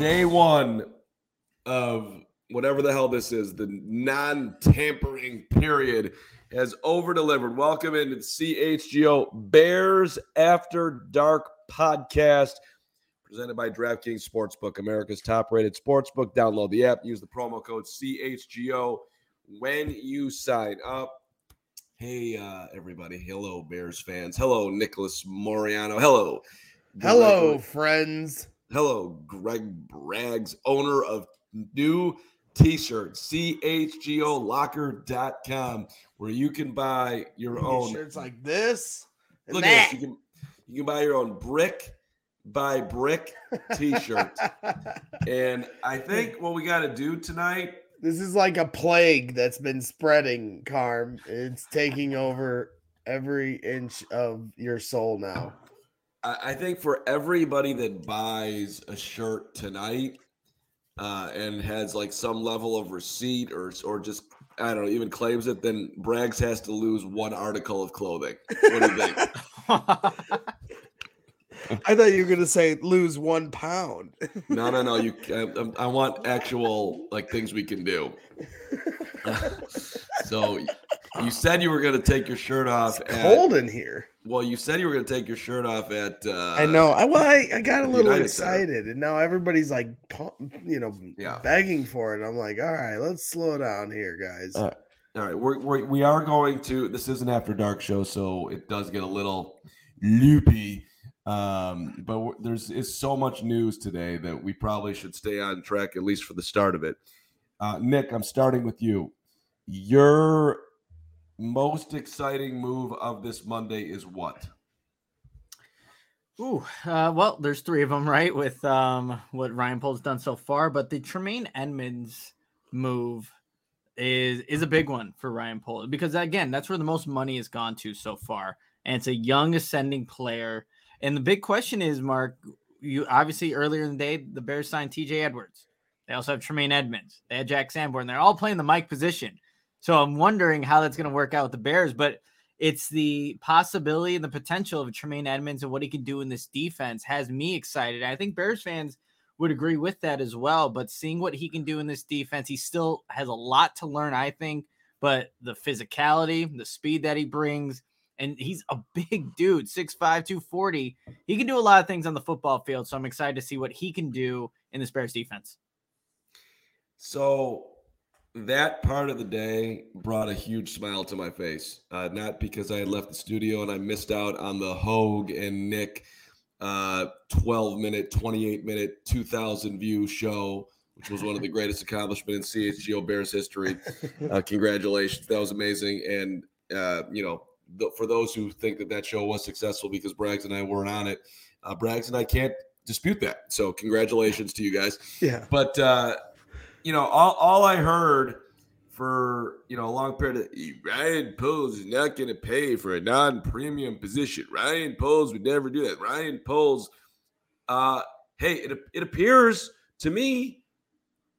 Day one of whatever the hell this is, the non-tampering period has over-delivered. Welcome into the CHGO Bears After Dark podcast presented by DraftKings Sportsbook, America's top-rated sportsbook. Download the app. Use the promo code CHGO when you sign up. Hey, everybody. Hello, Bears fans. Hello, Nicholas Moriano. Hello. Hello, friends. Hello, Greg Braggs, owner of new t-shirt, chgolocker.com, where you can buy your own shirts like this. And look at this. You can buy your own brick by brick t-shirt. And I think what we got to do tonight. This is like a plague that's been spreading, Carm. It's taking over every inch of your soul now. I think for everybody that buys a shirt tonight and has like some level of receipt or just, I don't know, even claims it, then Braggs has to lose one article of clothing. What do you think? I thought you were going to say lose 1 pound. No. I want actual like things we can do. So you said you were going to take your shirt off. It's cold in here. Well, you said you were going to take your shirt off at. I know. I got a little excited, and now everybody's like, begging for it. I'm like, all right, let's slow down here, guys. All right, we are going to. This is an After Dark show, so it does get a little loopy. But there's so much news today that we probably should stay on track at least for the start of it. Nick, I'm starting with you. Your most exciting move of this Monday is what? Ooh, well, there's three of them, right? With what Ryan Poles done so far, but the Tremaine Edmunds move is a big one for Ryan Poles because again, that's where the most money has gone to so far, and it's a young ascending player. And the big question is, Mark, you obviously earlier in the day the Bears signed TJ Edwards. They also have Tremaine Edmunds. They had Jack Sanborn. They're all playing the Mike position. So I'm wondering how that's going to work out with the Bears, but it's the possibility and the potential of Tremaine Edmunds and what he can do in this defense has me excited. I think Bears fans would agree with that as well, but seeing what he can do in this defense, he still has a lot to learn, I think, but the physicality, the speed that he brings, and he's a big dude, 6'5", 240. He can do a lot of things on the football field, so I'm excited to see what he can do in this Bears defense. So that part of the day brought a huge smile to my face, not because I had left the studio and I missed out on the Hoge and Nick 12-minute, 28-minute, 2,000-view show, which was one of the greatest accomplishments in CHGO Bears history. Congratulations. That was amazing. And, for those who think that show was successful because Braggs and I weren't on it, Braggs and I can't dispute that. So congratulations to you guys. Yeah. But, all I heard for, a long period of Ryan Poles is not going to pay for a non-premium position. Ryan Poles would never do that. Ryan Poles, hey, it appears to me,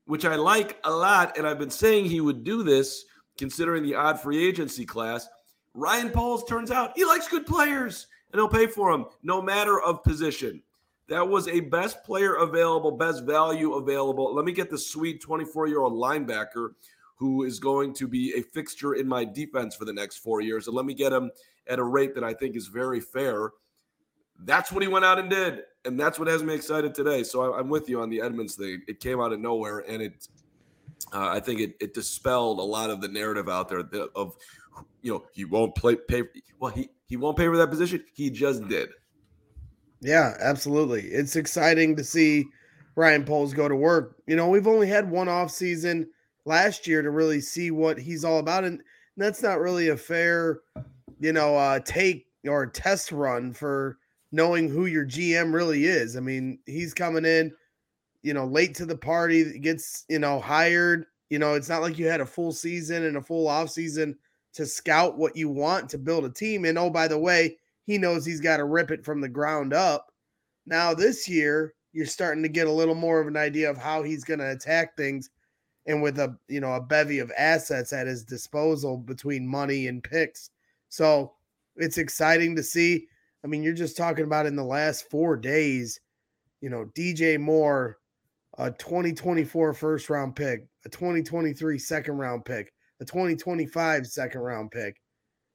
which I like a lot, and I've been saying he would do this considering the odd free agency class, Ryan Poles turns out he likes good players, and he'll pay for them no matter of position. That was a best player available, best value available. Let me get the sweet 24-year-old linebacker who is going to be a fixture in my defense for the next 4 years, and let me get him at a rate that I think is very fair. That's what he went out and did, and that's what has me excited today. So I'm with you on the Edmunds thing. It came out of nowhere, and it I think it dispelled a lot of the narrative out there of, he won't pay. Well, he won't pay for that position. He just did. Yeah, absolutely. It's exciting to see Ryan Poles go to work. We've only had one off season last year to really see what he's all about. And that's not really a fair, take or test run for knowing who your GM really is. I mean, he's coming in, late to the party, gets, hired. It's not like you had a full season and a full off season to scout what you want to build a team. And, oh, by the way, he knows he's got to rip it from the ground up. Now this year, you're starting to get a little more of an idea of how he's going to attack things, and with a bevy of assets at his disposal between money and picks. So it's exciting to see. I mean, you're just talking about in the last 4 days, DJ Moore, a 2024 first round pick, a 2023 second round pick, a 2025 second round pick,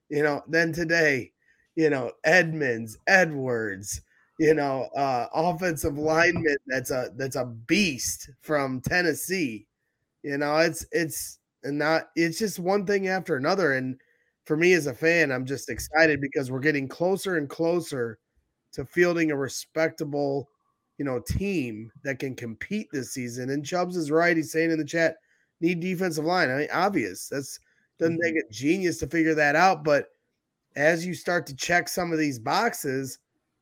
you know, then today, you know, Edmunds, Edwards, you know, offensive lineman. That's a beast from Tennessee. You know, it's just one thing after another. And for me as a fan, I'm just excited because we're getting closer and closer to fielding a respectable, you know, team that can compete this season. And Chubbs is right. He's saying in the chat, need defensive line. I mean, obvious. That's doesn't take a genius to figure that out. But as you start to check some of these boxes,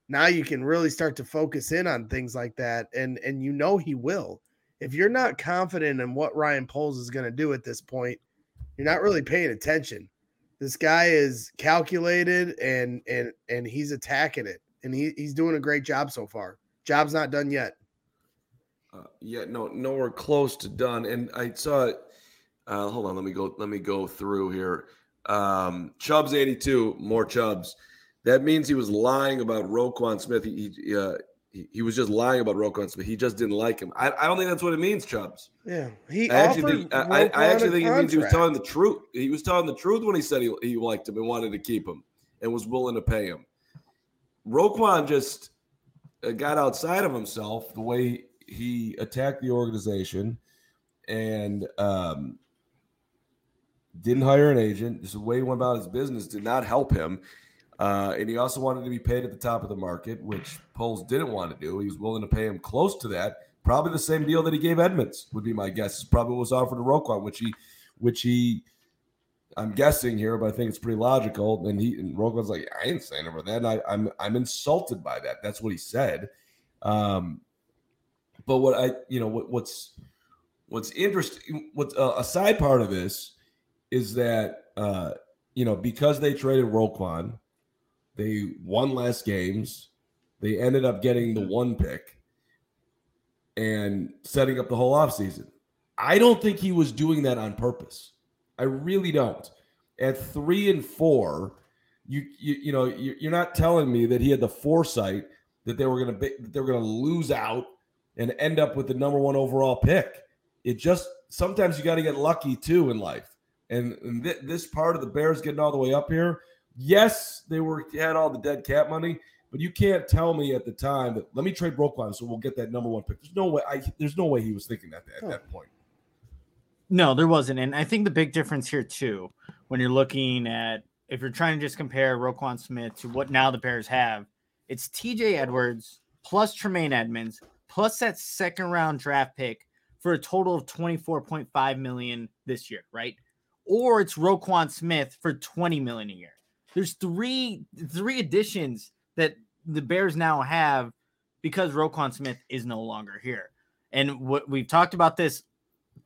now you can really start to focus in on things like that. And you know he will. If you're not confident in what Ryan Poles is going to do at this point, you're not really paying attention. This guy is calculated and he's attacking it. And he's doing a great job so far. Job's not done yet. Nowhere close to done. And I saw it. Hold on. Let me go through here. Chubbs 82, more Chubbs. That means he was lying about Roquan Smith. He was just lying about Roquan Smith. He just didn't like him. I don't think that's what it means, Chubbs. Yeah. I actually think it means he was telling the truth. He was telling the truth when he said he liked him and wanted to keep him and was willing to pay him. Roquan just got outside of himself the way he attacked the organization and didn't hire an agent. Just the way he went about his business did not help him. And he also wanted to be paid at the top of the market, which Poles didn't want to do. He was willing to pay him close to that, probably the same deal that he gave Edmunds would be my guess. Probably was offered to Roquan, which he, I'm guessing here, but I think it's pretty logical. And Roquan's like, I ain't saying over that. I'm insulted by that. That's what he said. But what I, you know, what's interesting, a side part of this is that you know, because they traded Roquan. They won less games. They ended up getting the one pick and setting up the whole offseason. I don't think he was doing that on purpose. I really don't. At 3 and 4, you're not telling me that he had the foresight that they were going to lose out and end up with the number one overall pick. It just sometimes you got to get lucky too in life. And this part of the Bears getting all the way up here. Yes, they had all the dead cap money, but you can't tell me at the time that let me trade Roquan so we'll get that number one pick. There's no way he was thinking that at that point. No, there wasn't. And I think the big difference here too, when you're looking at if you're trying to just compare Roquan Smith to what now the Bears have, it's TJ Edwards plus Tremaine Edmunds plus that second round draft pick for a total of $24.5 million this year, right? Or it's Roquan Smith for $20 million a year. There's three additions that the Bears now have because Roquan Smith is no longer here. And what we've talked about this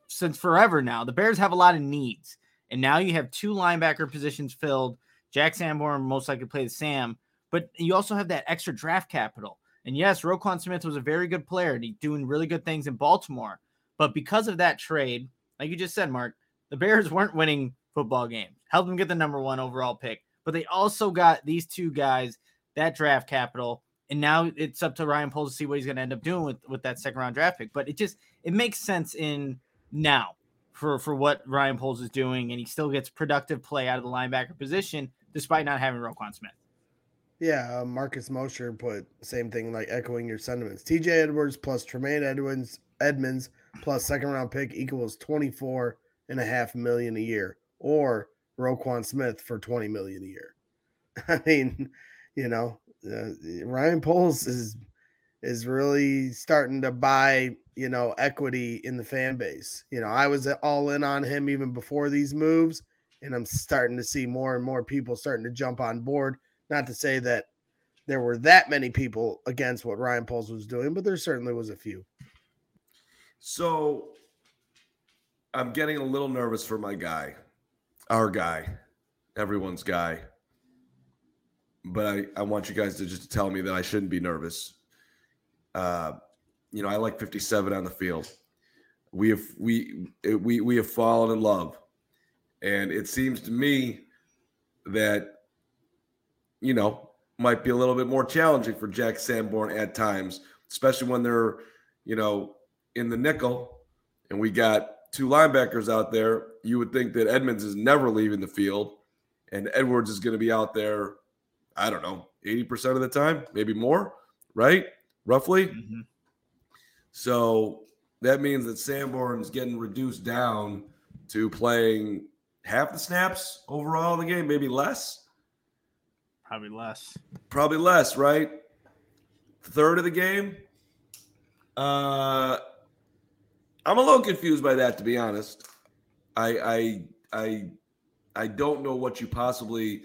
since forever now. The Bears have a lot of needs. And now you have two linebacker positions filled. Jack Sanborn most likely plays Sam. But you also have that extra draft capital. And yes, Roquan Smith was a very good player. And he's doing really good things in Baltimore. But because of that trade, like you just said, Mark, the Bears weren't winning football games. Helped them get the number one overall pick. But they also got these two guys, that draft capital, and now it's up to Ryan Poles to see what he's going to end up doing with that second-round draft pick. But it makes sense in now for what Ryan Poles is doing, and he still gets productive play out of the linebacker position despite not having Roquan Smith. Yeah, Marcus Mosher put same thing, like echoing your sentiments. TJ Edwards plus Tremaine Edmunds plus second-round pick equals $24.5 million a year, or Roquan Smith for $20 million a year. I mean, you know, Ryan Poles is really starting to buy, you know, equity in the fan base. You know, I was all in on him even before these moves, and I'm starting to see more and more people starting to jump on board. Not to say that there were that many people against what Ryan Poles was doing, but there certainly was a few. So I'm getting a little nervous for my guy. Our guy, everyone's guy. But I want you guys to just tell me that I shouldn't be nervous. You know, I like 57 on the field. We have fallen in love. And it seems to me that, you know, might be a little bit more challenging for Jack Sanborn at times, especially when they're, you know, in the nickel and we got two linebackers out there, you would think that Edmunds is never leaving the field and Edwards is going to be out there, I don't know, 80% of the time, maybe more, right? Roughly. Mm-hmm. So that means that Sanborn is getting reduced down to playing half the snaps overall in the game, maybe less. Probably less, right? Third of the game. I'm a little confused by that, to be honest. I don't know what you possibly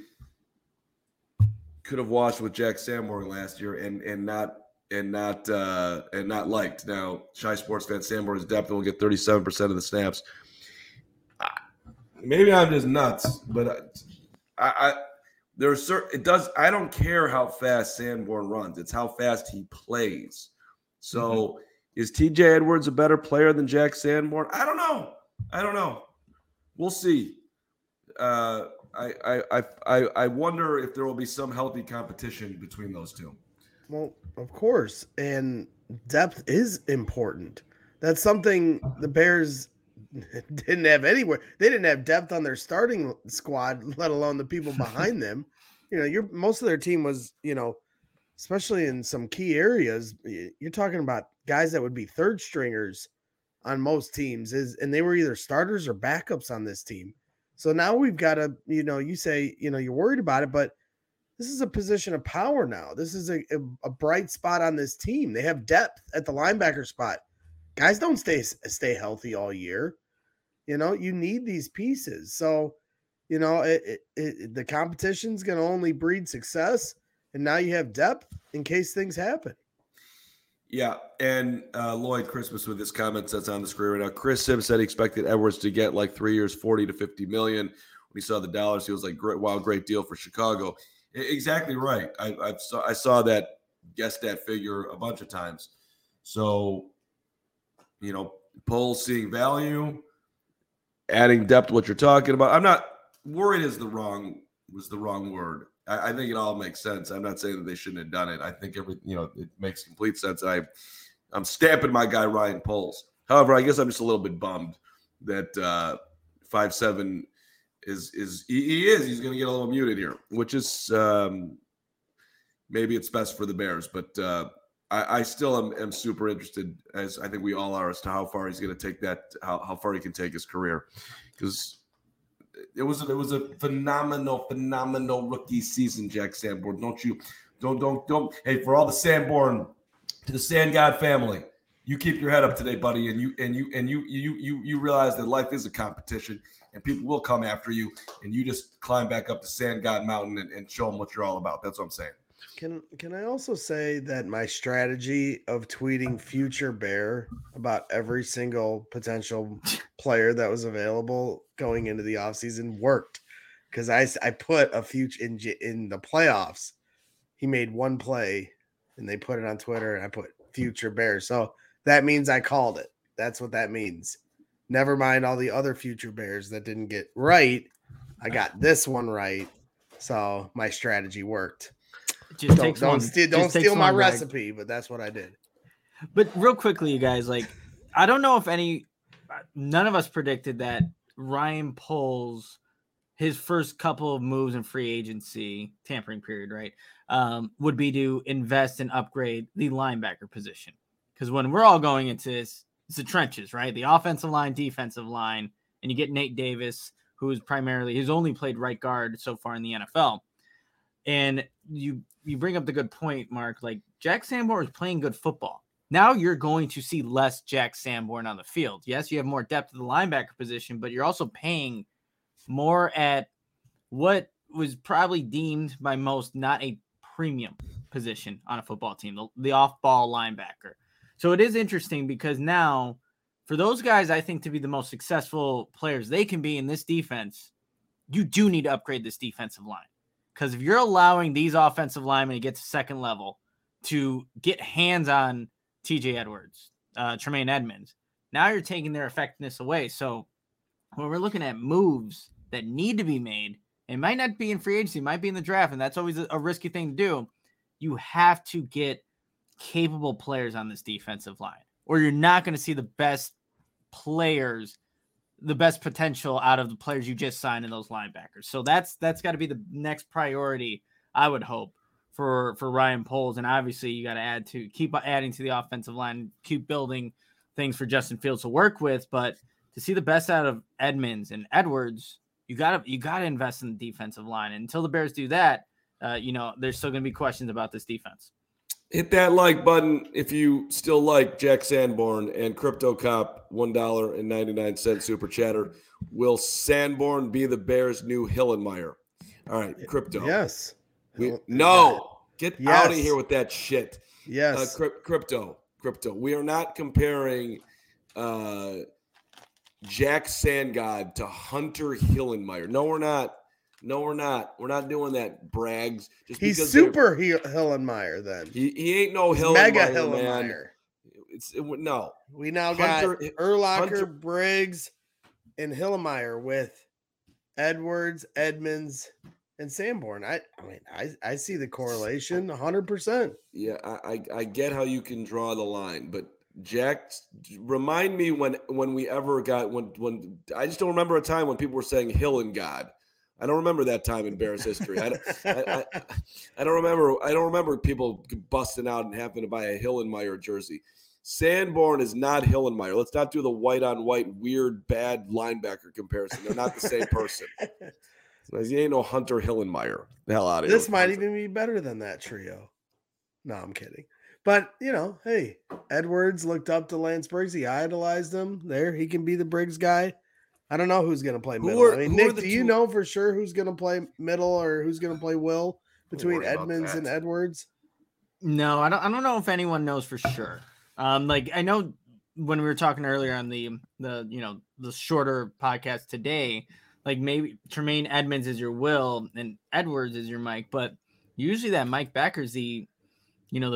could have watched with Jack Sanborn last year and not liked. Now, Shy Sports fan Sanborn is depth and will get 37% of the snaps. Maybe I'm just nuts, but I don't care how fast Sanborn runs. It's how fast he plays. So. Mm-hmm. Is TJ Edwards a better player than Jack Sanborn? I don't know. We'll see. I wonder if there will be some healthy competition between those two. Well, of course. And depth is important. That's something the Bears didn't have anywhere. They didn't have depth on their starting squad, let alone the people behind them. You know, most of their team was, you know, especially in some key areas, you're talking about guys that would be third stringers on most teams, and they were either starters or backups on this team. So now we've got to, you know, you say, you know, you're worried about it, but this is a position of power now. This is a bright spot on this team. They have depth at the linebacker spot. Guys don't stay healthy all year. You know, you need these pieces. So, you know, the competition's going to only breed success, and now you have depth in case things happen. Yeah, and Lloyd Christmas with his comments that's on the screen right now. Chris Sims said he expected Edwards to get like 3 years, $40 to $50 million. When he saw the dollars, he was like, "Wow, great deal for Chicago." Exactly right. I saw that, guessed that figure a bunch of times. So, you know, Poles seeing value, adding depth. What you're talking about, I'm not worried. Was the wrong word. I think it all makes sense. I'm not saying that they shouldn't have done it. I think it makes complete sense. I'm stamping my guy Ryan Poles. However, I guess I'm just a little bit bummed that 5'7" is he's going to get a little muted here, which is maybe it's best for the Bears. But I still am super interested, as I think we all are, as to how far he's going to take that, how far he can take his career, because. It was a phenomenal rookie season, Jack Sanborn. Don't. Hey, for all the Sanborn, to the Sand God family, you keep your head up today, buddy, and you realize that life is a competition, and people will come after you, and you just climb back up the Sand God mountain and show them what you're all about. That's what I'm saying. Can I also say that my strategy of tweeting future Bear about every single potential player that was available going into the offseason worked? Because I put a future in the playoffs. He made one play, and they put it on Twitter, and I put future Bear. So that means I called it. That's what that means. Never mind all the other future Bears that didn't get right. I got this one right, so my strategy worked. Don't steal my recipe, but that's what I did. But real quickly, you guys, like, I don't know if none of us predicted that Ryan Poles, his first couple of moves in free agency tampering period, right, would be to invest and upgrade the linebacker position. Because when we're all going into this, it's the trenches, right? The offensive line, defensive line, and you get Nate Davis, who's only played right guard so far in the NFL. And you bring up the good point, Mark. Like, Jack Sanborn is playing good football. Now you're going to see less Jack Sanborn on the field. Yes, you have more depth at the linebacker position, but you're also paying more at what was probably deemed by most not a premium position on a football team, the off-ball linebacker. So it is interesting because now for those guys, I think, to be the most successful players they can be in this defense, you do need to upgrade this defensive line. Because if you're allowing these offensive linemen to get to second level to get hands on TJ Edwards, Tremaine Edmunds, now you're taking their effectiveness away. So when we're looking at moves that need to be made, it might not be in free agency, it might be in the draft, and that's always a risky thing to do. You have to get capable players on this defensive line. or you're not going to see the best players, the best potential out of the players you just signed in those linebackers. So that's got to be the next priority, I would hope, for Ryan Poles. And obviously you got to keep adding to the offensive line, keep building things for Justin Fields to work with. But to see the best out of Edmunds and Edwards, you gotta invest in the defensive line. And until the Bears do that, there's still going to be questions about this defense. Hit that like button if you still like Jack Sanborn and Crypto Cop, $1.99 super chatter. Will Sanborn be the Bears' new Hillenmeyer? All right, Crypto. Yes. Get out of here with that shit. Yes. Crypto. We are not comparing Jack Sandgod to Hunter Hillenmeyer. No, we're not. We're not doing that, Braggs. He's super Hillenmeyer then. He ain't no Hillenmeyer. Mega Hillenmeyer. No. We now got Urlacher, Briggs, and Hillenmeyer with Edwards, Edmunds, and Sanborn. I mean, I see the correlation 100%. Yeah, I get how you can draw the line, but Jack, remind me when I just don't remember a time when people were saying Hillengod. I don't remember that time in Bears history. I don't remember people busting out and having to buy a Hillenmeyer jersey. Sanborn is not Hillenmeyer. Let's not do the white-on-white weird bad linebacker comparison. They're not the same person. You ain't no Hunter Hillenmeyer. The hell out of here. This might even be better than that trio. No, I'm kidding. But, hey, Edwards looked up to Lance Briggs. He idolized him. There, he can be the Briggs guy. I don't know who's going to play middle. Nick, do you know for sure who's going to play middle or who's going to play Will between Edmunds and Edwards? No, I don't know if anyone knows for sure. I know when we were talking earlier on the shorter podcast today, maybe Tremaine Edmunds is your Will and Edwards is your Mike, but usually that Mike Becker's the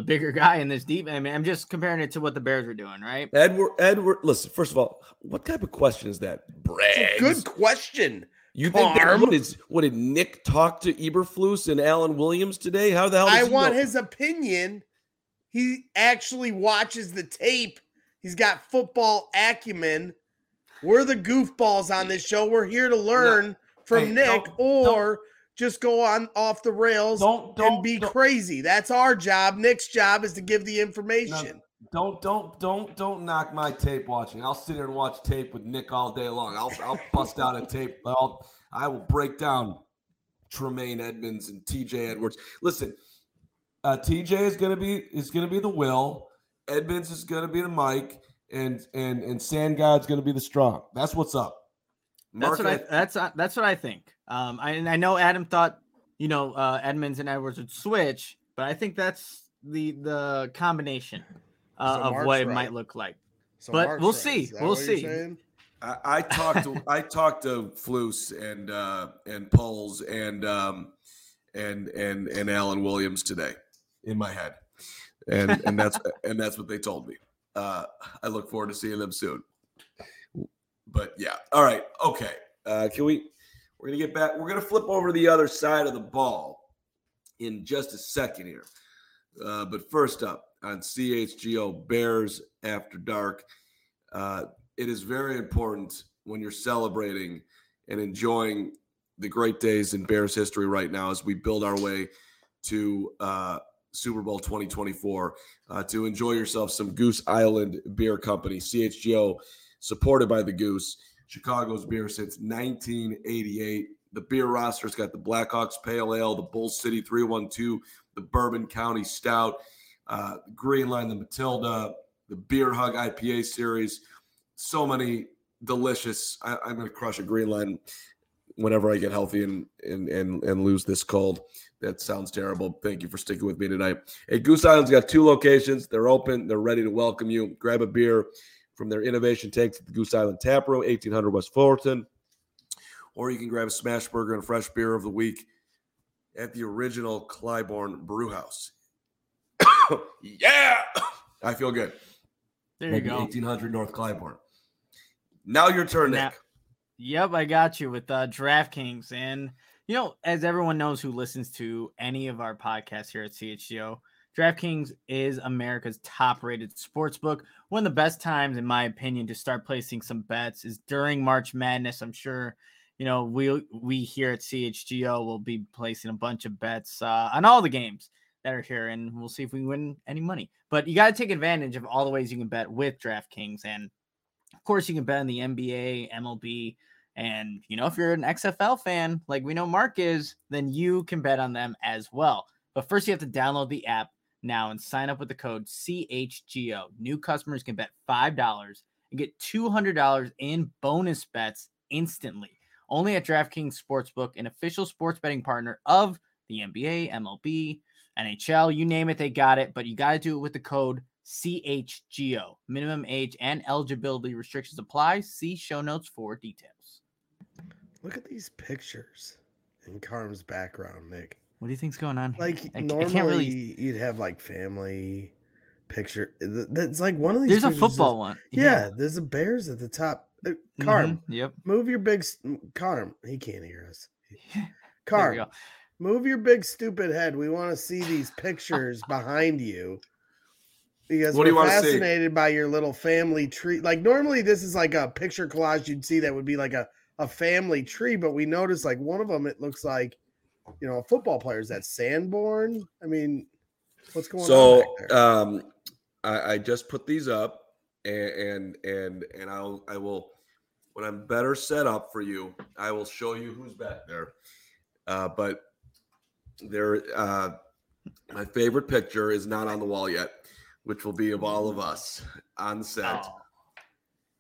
bigger guy in this deep. I mean, I'm just comparing it to what the Bears were doing, right? Edward, listen, first of all, what type of question is that? Braggs. Good question. You think that what did Nick talk to Eberflus and Alan Williams today? How the hell does he want his opinion. He actually watches the tape. He's got football acumen. We're the goofballs on this show. We're here to learn from Nick or just go on off the rails and be crazy. That's our job. Nick's job is to give the information. No, don't knock my tape watching. I'll sit here and watch tape with Nick all day long. I'll bust out a tape. I will break down Tremaine Edmunds and TJ Edwards. Listen, TJ is gonna be the Will. Edmunds is gonna be the Mike, and Sandgod's gonna be the strong. That's what's up. Mark, that's what I think. I know Adam thought, Edmunds and Edwards would switch, but I think that's the combination of what it might look like. But we'll see. We'll see. I talked to Flus and Poles and Alan Williams today in my head, and that's and that's what they told me. I look forward to seeing them soon. But yeah, all right, okay. We're going to get back. We're going to flip over to the other side of the ball in just a second here. But first up on CHGO Bears After Dark, it is very important when you're celebrating and enjoying the great days in Bears history right now as we build our way to Super Bowl 2024 to enjoy yourself some Goose Island Beer Company. CHGO, supported by the Goose. Chicago's beer since 1988. The beer roster's got the Blackhawks Pale Ale, the Bull City 312, the Bourbon County Stout, Green Line, the Matilda, the Beer Hug IPA series. So many delicious. I'm going to crush a Green Line whenever I get healthy and lose this cold. That sounds terrible. Thank you for sticking with me tonight. Hey, Goose Island's got 2 locations. They're open. They're ready to welcome you. Grab a beer from their innovation tanks at the Goose Island Tap Room, 1800 West Fullerton. Or you can grab a smash burger and fresh beer of the week at the original Clybourne Brewhouse. Yeah! I feel good. There you go. 1800 North Clybourne. Now your turn, Nick. Yep, I got you with DraftKings. And, as everyone knows who listens to any of our podcasts here at CHGO, DraftKings is America's top-rated sportsbook. One of the best times, in my opinion, to start placing some bets is during March Madness. I'm sure, you know, we here at CHGO will be placing a bunch of bets on all the games that are here, and we'll see if we win any money. But you got to take advantage of all the ways you can bet with DraftKings. And, of course, you can bet on the NBA, MLB, and, you know, if you're an XFL fan, like we know Mark is, then you can bet on them as well. But first, you have to download the app now and sign up with the code CHGO. New customers can bet $5 and get $200 in bonus bets instantly. Only at DraftKings Sportsbook, an official sports betting partner of the NBA, MLB, NHL, you name it, they got it. But you got to do it with the code CHGO. Minimum age and eligibility restrictions apply. See show notes for details. Look at these pictures in Carm's background, Nick. What do you think's going on here? Like, normally can't really... you'd have, like, family picture. That's like one of these. There's a football one. Yeah, there's a Bears at the top. Carm, yep. Move your big... Carm, he can't hear us. Carm, move your big stupid head. We want to see these pictures behind you. Because what we're fascinated by your little family tree. Like, normally this is like a picture collage you'd see that would be like a family tree, but we noticed like one of them, it looks like, you know, a football player. Is that Sanborn? I mean, what's going on back there? I just put these up, and I will when I'm better set up for you, I will show you who's back there. But there, my favorite picture is not on the wall yet, which will be of all of us on set.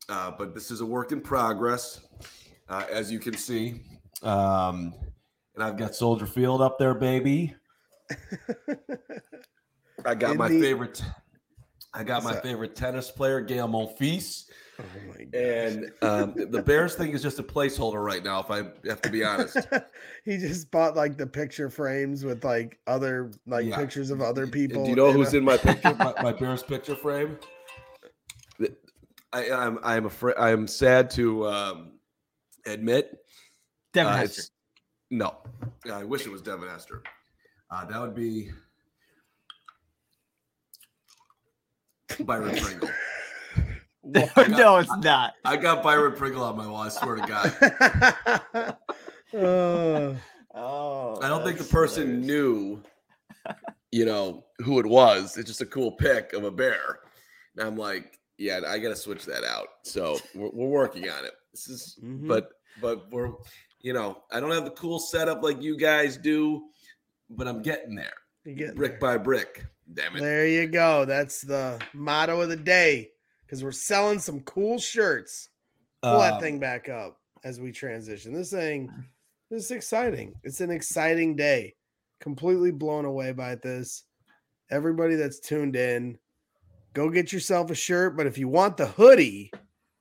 Oh. But this is a work in progress. As you can see, and I've got Soldier Field up there, baby. I got my favorite tennis player, Gail Monfils. Oh my gosh. And the Bears thing is just a placeholder right now, if I have to be honest. He just bought like the picture frames with like other pictures of other people. And do you know who's in my picture? my Bears picture frame. I'm afraid. I'm sad to. Admit, Devin Hester. No, I wish it was Devin Hester. That would be Byron Pringle. No, it's not. I got Byron Pringle on my wall. I swear to God. I don't think the person knew, you know, who it was. It's just a cool pic of a bear, and I'm like, yeah, I got to switch that out. So we're working on it. This is, but we're, you know, I don't have the cool setup like you guys do, but I'm getting there. You're getting brick by brick. Damn it. There you go. That's the motto of the day, because we're selling some cool shirts. Pull that thing back up as we transition. This thing is exciting. It's an exciting day. Completely blown away by this. Everybody that's tuned in, go get yourself a shirt. But if you want the hoodie,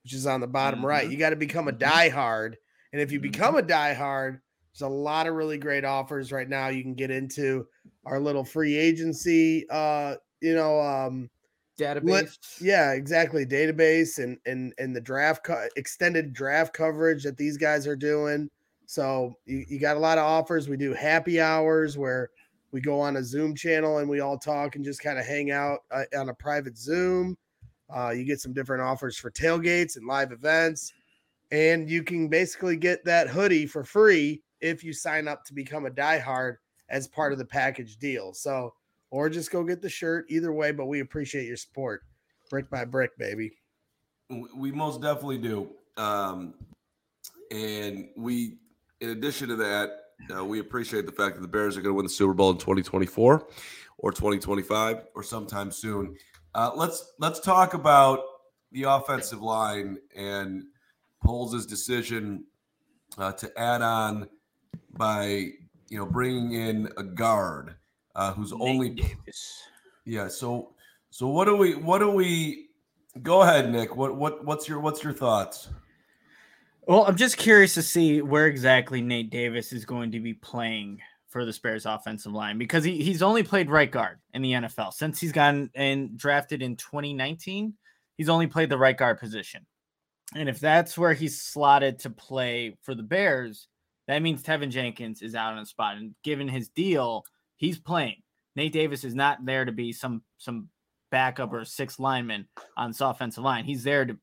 which is on the bottom right, you got to become a diehard. And if you become a diehard, there's a lot of really great offers right now. You can get into our little free agency, database. Yeah, exactly. Database and the draft extended draft coverage that these guys are doing. So you got a lot of offers. We do happy hours where we go on a Zoom channel and we all talk and just kind of hang out on a private Zoom. You get some different offers for tailgates and live events, and you can basically get that hoodie for free if you sign up to become a diehard as part of the package deal. So, or just go get the shirt either way, but we appreciate your support. Brick by brick, baby. We most definitely do. And we, in addition to that, we appreciate the fact that the Bears are going to win the Super Bowl in 2024 or 2025 or sometime soon. Let's talk about the offensive line and Poles' decision to add on by, you know, bringing in a guard who's only Nate Davis. Yeah. So what do we? Go ahead, Nick. What's your thoughts? Well, I'm just curious to see where exactly Nate Davis is going to be playing for the Bears offensive line, because he's only played right guard in the NFL since he's gotten and drafted in 2019. He's only played the right guard position. And if that's where he's slotted to play for the Bears, that means Tevin Jenkins is out on the spot, and given his deal, he's playing. Nate Davis is not there to be some backup or sixth lineman on this offensive line. He's there to,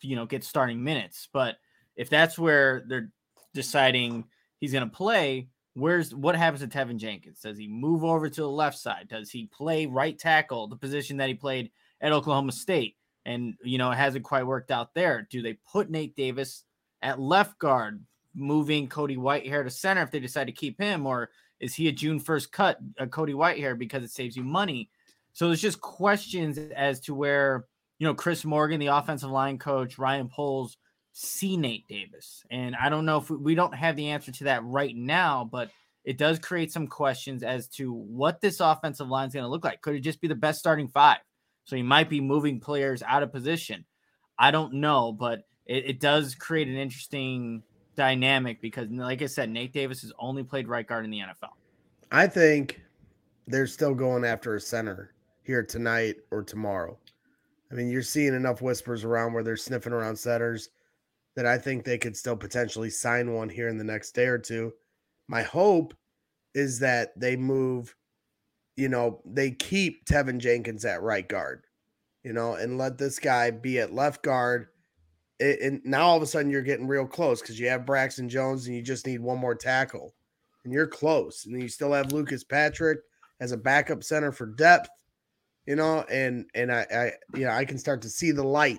you know, get starting minutes. But if that's where they're deciding he's going to play, what happens to Tevin Jenkins? Does he move over to the left side? Does he play right tackle, the position that he played at Oklahoma State? And, you know, it hasn't quite worked out there. Do they put Nate Davis at left guard, moving Cody Whitehair to center if they decide to keep him? Or is he a June 1st cut, a Cody Whitehair, because it saves you money? So there's just questions as to where, you know, Chris Morgan, the offensive line coach, Ryan Poles, see Nate Davis. And I don't know if we don't have the answer to that right now, but it does create some questions as to what this offensive line is going to look like. Could it just be the best starting five? So you might be moving players out of position. I don't know, but it does create an interesting dynamic because, like I said, Nate Davis has only played right guard in the NFL. I think they're still going after a center here tonight or tomorrow. I mean, you're seeing enough whispers around where they're sniffing around centers that I think they could still potentially sign one here in the next day or two. My hope is that they move, you know, they keep Tevin Jenkins at right guard, you know, and let this guy be at left guard. And now all of a sudden you're getting real close because you have Braxton Jones and you just need one more tackle and you're close. And then you still have Lucas Patrick as a backup center for depth, you know, and I you know, I can start to see the light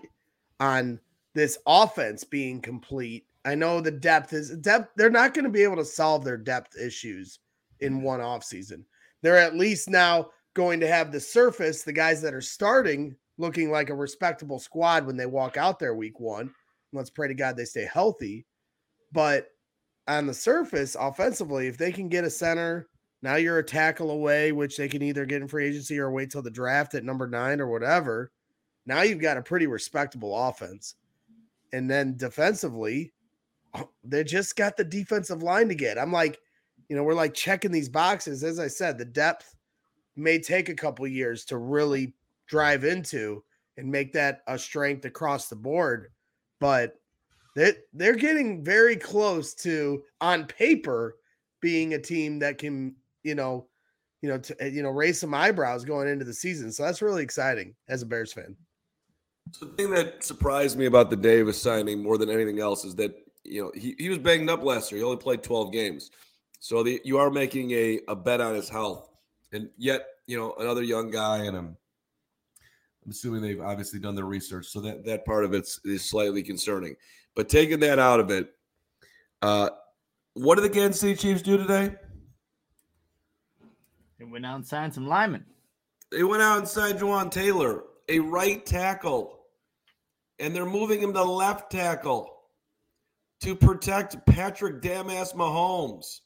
on this offense being complete. I know the depth is depth. They're not going to be able to solve their depth issues in one offseason. They're at least now going to have the surface, the guys that are starting looking like a respectable squad when they walk out there week one. Let's pray to God they stay healthy. But on the surface, offensively, if they can get a center, now you're a tackle away, which they can either get in free agency or wait till the draft at number 9 or whatever. Now you've got a pretty respectable offense. And then defensively, they just got the defensive line to get. I'm like, you know, we're like checking these boxes. As I said, the depth may take a couple years to really drive into and make that a strength across the board. But they're getting very close to, on paper, being a team that can, you know, raise some eyebrows going into the season. So that's really exciting as a Bears fan. The thing that surprised me about the Davis signing more than anything else is that, you know, he was banged up last year. He only played 12 games. So you are making a bet on his health. And yet, you know, another young guy, and I'm assuming they've obviously done their research. So that part of it is slightly concerning. But taking that out of it, what did the Kansas City Chiefs do today? They went out and signed some linemen. They went out and signed Juwan Taylor, a right tackle. And they're moving him to left tackle to protect Patrick Damass Mahomes.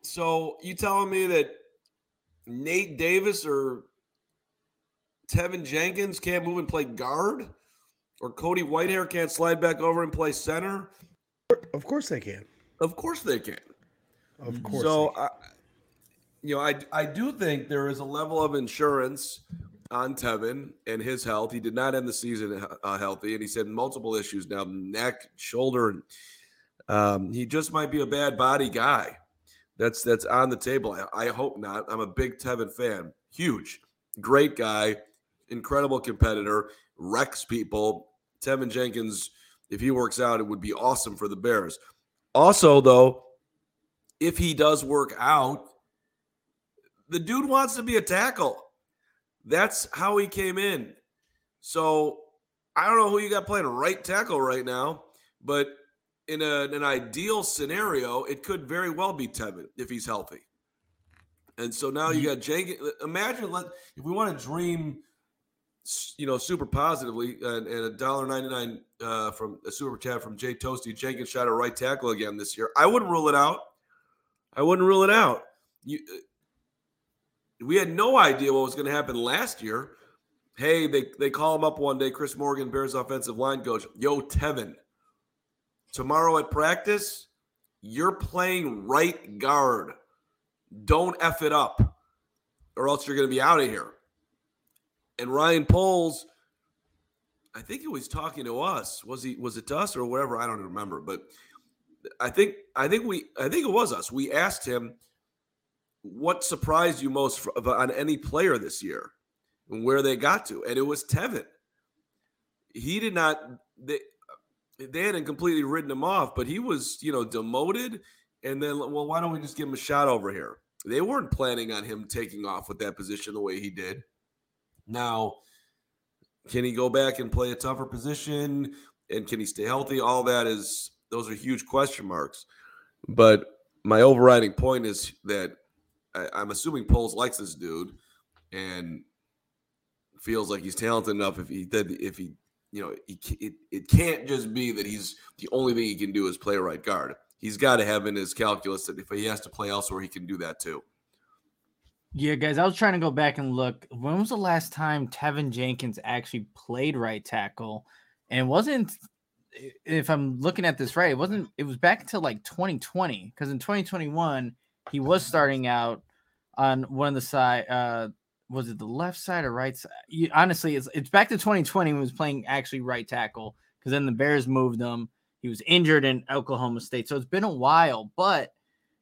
So you telling me that Nate Davis or Tevin Jenkins can't move and play guard? Or Cody Whitehair can't slide back over and play center? Of course they can. Of course they can. Of course. So, I do think there is a level of insurance on Tevin and his health. He did not end the season healthy, and he said multiple issues now, neck, shoulder. And, he just might be a bad body guy. That's on the table. I hope not. I'm a big Tevin fan. Huge. Great guy. Incredible competitor. Wrecks people. Tevin Jenkins, if he works out, it would be awesome for the Bears. Also, though, if he does work out, the dude wants to be a tackle. That's how he came in. So I don't know who you got playing right tackle right now, but in an ideal scenario, it could very well be Tevin if he's healthy. And so now you got Jenkins. Imagine if we want to dream, you know, super positively, and $1.99 from a super chat from Jay Toasty, Jenkins shot at right tackle again this year. I wouldn't rule it out. I wouldn't rule it out. We had no idea what was going to happen last year. Hey, they call him up one day, Chris Morgan, Bears offensive line coach. Yo, Tevin, tomorrow at practice, you're playing right guard. Don't F it up or else you're going to be out of here. And Ryan Poles, I think he was talking to us. Was it to us or whatever? I don't remember, but I think it was us. We asked him, what surprised you most on any player this year and where they got to. And it was Tevin. He did not – they hadn't completely written him off, but he was, you know, demoted. And then, well, why don't we just give him a shot over here? They weren't planning on him taking off with that position the way he did. Now, can he go back and play a tougher position? And can he stay healthy? All that is – those are huge question marks. But my overriding point is that I'm assuming Poles likes this dude and feels like he's talented enough if he – you know, it can't just be that he's the only thing he can do is play right guard. He's got to have in his calculus that if he has to play elsewhere, he can do that too. Yeah, guys, I was trying to go back and look. When was the last time Tevin Jenkins actually played right tackle? And wasn't, if I'm looking at this right, it was back until like 2020, because in 2021 he was starting out on one of the side. Was it the left side or right side? Honestly, it's back to 2020 when he was playing actually right tackle, because then the Bears moved him. He was injured in Oklahoma State. So it's been a while. But,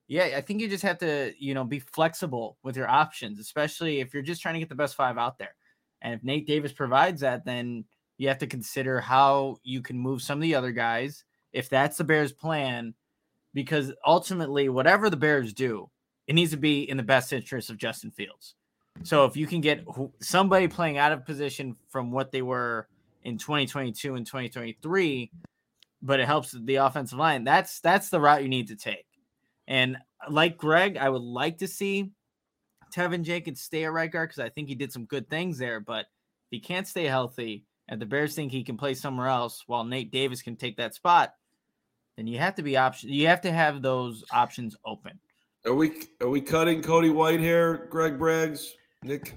yeah, I think you just have to, you know, be flexible with your options, especially if you're just trying to get the best five out there. And if Nate Davis provides that, then you have to consider how you can move some of the other guys if that's the Bears' plan, because ultimately whatever the Bears do, it needs to be in the best interest of Justin Fields. So if you can get somebody playing out of position from what they were in 2022 and 2023, but it helps the offensive line, that's the route you need to take. And like Greg, I would like to see Tevin Jenkins stay at right guard because I think he did some good things there, but if he can't stay healthy and the Bears think he can play somewhere else while Nate Davis can take that spot, then you have to be you have to have those options open. Are we cutting Cody White here, Greg Braggs? Nick?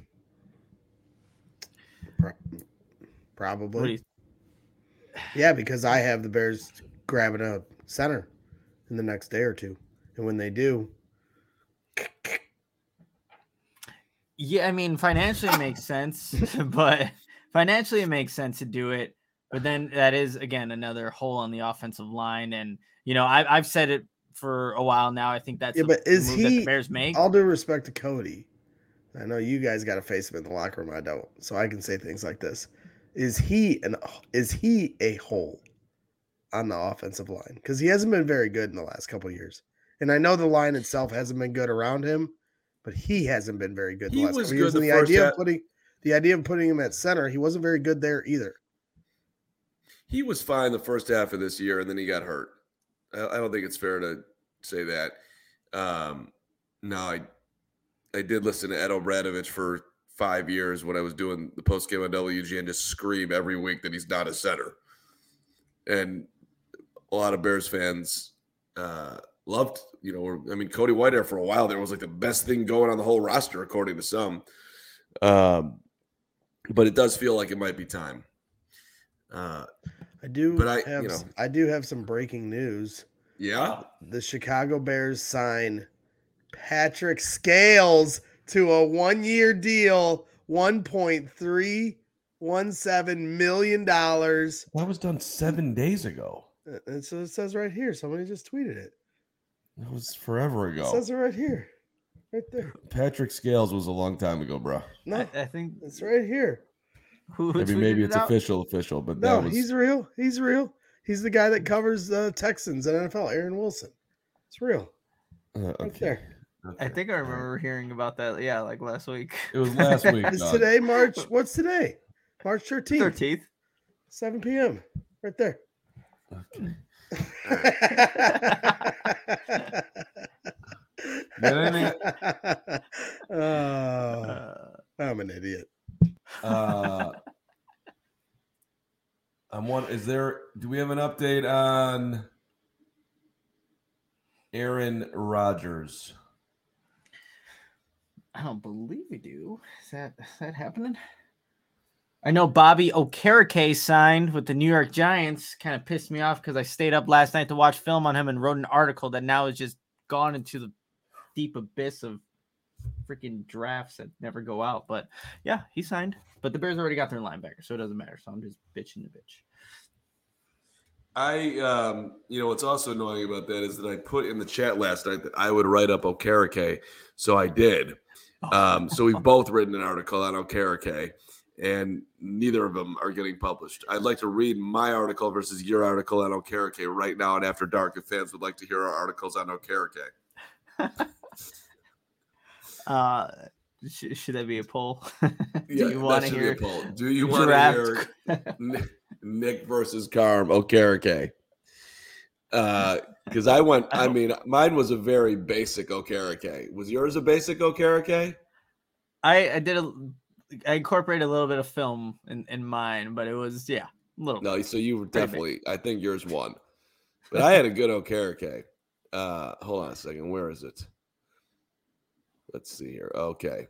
Probably. Yeah, because I have the Bears grabbing a center in the next day or two. And when they do. Yeah, I mean, financially it makes sense. But financially it makes sense to do it. But then that is, again, another hole on the offensive line. And, you know, I've said it for a while now. I think that's but is move that the Bears make. All due respect to Cody. I know you guys got to face him in the locker room. I don't, so I can say things like this. Is he a hole on the offensive line? Because he hasn't been very good in the last couple of years. And I know the line itself hasn't been good around him, but he hasn't been very good. The idea of putting him at center, he wasn't very good there either. He was fine the first half of this year, and then he got hurt. I don't think it's fair to say that. I did listen to Ed Obradovich for 5 years when I was doing the post-game on WGN, just scream every week that he's not a center. And a lot of Bears fans loved, you know, I mean, Cody Whitehair for a while there was like the best thing going on the whole roster, according to some. But it does feel like it might be time. I do have some breaking news. Yeah. The Chicago Bears sign Patrick Scales to a 1-year deal, $1.317 million. That was done 7 days ago. That's what it says right here. Somebody just tweeted it. It was forever ago. It says it right here. Right there. Patrick Scales was a long time ago, bro. No, I think it's right here. Maybe it's official, but no, he's real. He's real. He's the guy that covers the Texans and NFL, Aaron Wilson. It's real. Okay. Right there. Okay. I think I remember hearing about that. Yeah, like last week. It was last week. It's today, March. What's today? March 13th. 7 p.m. Right there. Okay. I'm an idiot. Do we have an update on Aaron Rodgers? I don't believe we do. Is that happening? I know Bobby Okereke signed with the New York Giants. Kind of pissed me off because I stayed up last night to watch film on him and wrote an article that now has just gone into the deep abyss of freaking drafts that never go out. But yeah, he signed. But the Bears already got their linebacker, so it doesn't matter. So I'm just bitching the bitch. I what's also annoying about that is that I put in the chat last night that I would write up Okereke, so I did. So we've both written an article on Okereke, and neither of them are getting published. I'd like to read my article versus your article on Okereke right now and After Dark if fans would like to hear our articles on Okereke. Should that be a poll? Do you want to hear Nick versus Carm Okereke? Because mine was a very basic Okereke. Was yours a basic Okereke? I incorporated a little bit of film in mine, but it was, a little bit. No, so you were definitely, I think yours won. But I had a good Okereke. Hold on a second. Where is it? Let's see here. Okay.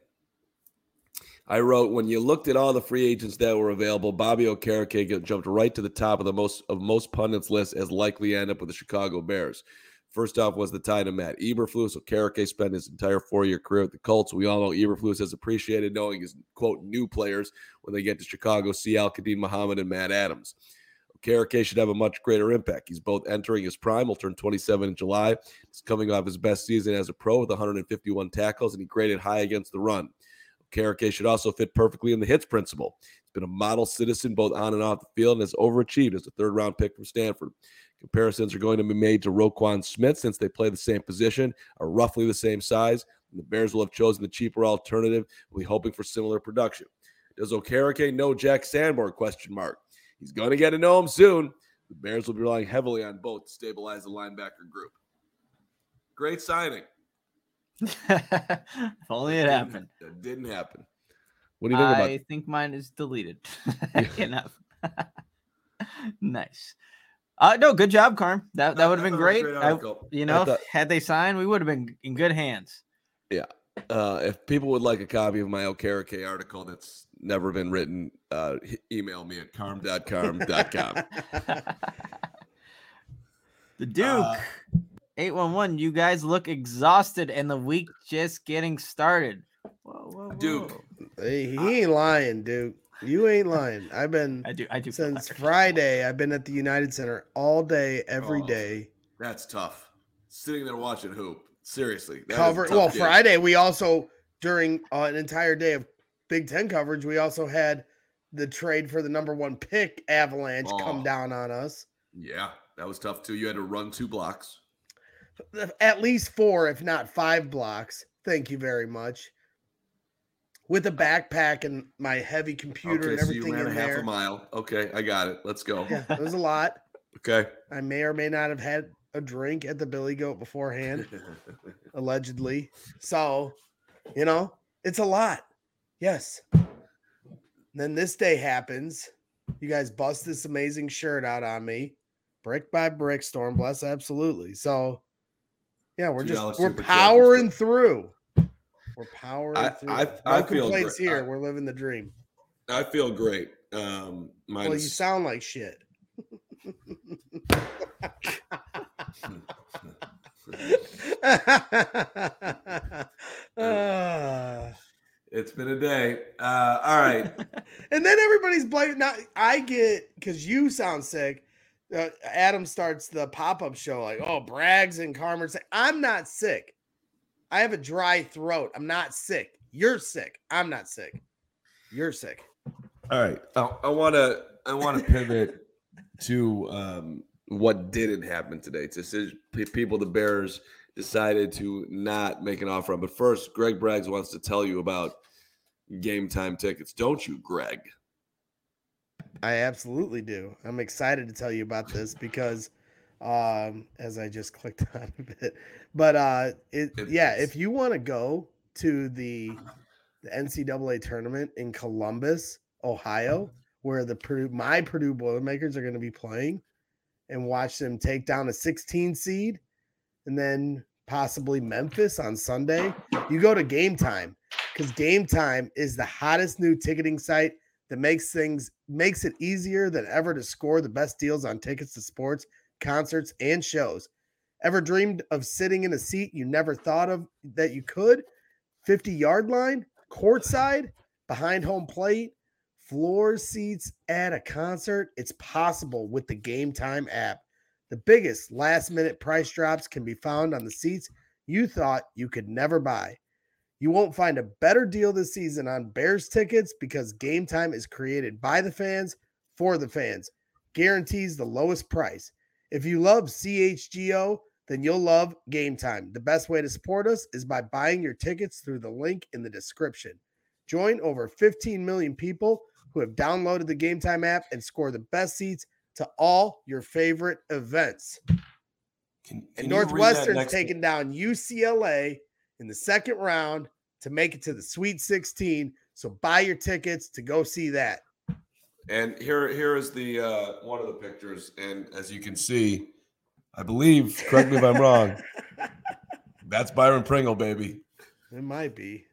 I wrote, when you looked at all the free agents that were available, Bobby Okereke jumped right to the top of the most pundits list as likely end up with the Chicago Bears. First off was the tie to Matt Eberflus. Okereke spent his entire four-year career with the Colts. We all know Eberflus has appreciated knowing his, quote, new players when they get to Chicago, see Al-Qadim Muhammad and Matt Adams. Okereke should have a much greater impact. He's both entering his prime. He'll turn 27 in July. He's coming off his best season as a pro with 151 tackles, and he graded high against the run. Okereke should also fit perfectly in the hits principle. He's been a model citizen both on and off the field and has overachieved as a third-round pick from Stanford. Comparisons are going to be made to Roquan Smith since they play the same position, are roughly the same size, and the Bears will have chosen the cheaper alternative. We'll be hoping for similar production. Does Okereke know Jack Sanborn? ? He's going to get to know him soon. The Bears will be relying heavily on both to stabilize the linebacker group. Great signing. If only it happened. It didn't happen. What do you think about it? I think mine is deleted. Enough. Nice. No, good job, Carm. That would have been great. Had they signed, we would have been in good hands. Yeah. If people would like a copy of my Okereke article that's never been written, email me at carm.carm.com. The Duke 811. You guys look exhausted, and the week just getting started. Whoa. Duke, he ain't lying, Duke. You ain't lying. I do. Since Friday, I've been at the United Center all day, every day. That's tough. Sitting there watching hoop. Seriously. Friday we also during an entire day of Big Ten coverage, we also had the trade for the number one pick avalanche come down on us. Yeah, that was tough, too. You had to run 2 blocks. At least 4, if not 5 blocks. Thank you very much. With a backpack and my heavy computer and everything in there. So you ran half a mile. Okay, I got it. Let's go. Yeah, it was a lot. Okay. I may or may not have had a drink at the Billy Goat beforehand, allegedly. So, it's a lot. Yes. And then this day happens. You guys bust this amazing shirt out on me, brick by brick, Storm Bless. Absolutely. So, yeah, we're powering through. We're powering through. I feel great. Here. We're living the dream. I feel great. You sound like shit. It's been a day. All right. And then everybody's blaming. Now I get, because you sound sick. Adam starts the pop-up show like, Braggs and Carm are sick. I'm not sick. I have a dry throat. I'm not sick. You're sick. I'm not sick. You're sick. All right. I want to pivot to what didn't happen today. The Bears decided to not make an offer on. But first, Greg Braggs wants to tell you about Game Time tickets. Don't you, Greg? I absolutely do. I'm excited to tell you about this because as I just clicked on a bit. But if you want to go to the NCAA tournament in Columbus, Ohio, where my Purdue Boilermakers are going to be playing, and watch them take down a 16 seed and then possibly Memphis on Sunday, you go to Game Time, because Game Time is the hottest new ticketing site that makes it easier than ever to score the best deals on tickets to sports, concerts, and shows. Ever dreamed of sitting in a seat you never thought of that you could? 50-yard line, courtside, behind home plate, floor seats at a concert? It's possible with the Game Time app. The biggest last-minute price drops can be found on the seats you thought you could never buy. You won't find a better deal this season on Bears tickets because Game Time is created by the fans for the fans. Guarantees the lowest price. If you love CHGO, then you'll love Game Time. The best way to support us is by buying your tickets through the link in the description. Join over 15 million people who have downloaded the Game Time app and score the best seats to all your favorite events. And Northwestern's taking down UCLA in the second round to make it to the Sweet 16. So buy your tickets to go see that. And here is the one of the pictures. And as you can see, I believe, correct me if I'm wrong, that's Byron Pringle, baby. It might be.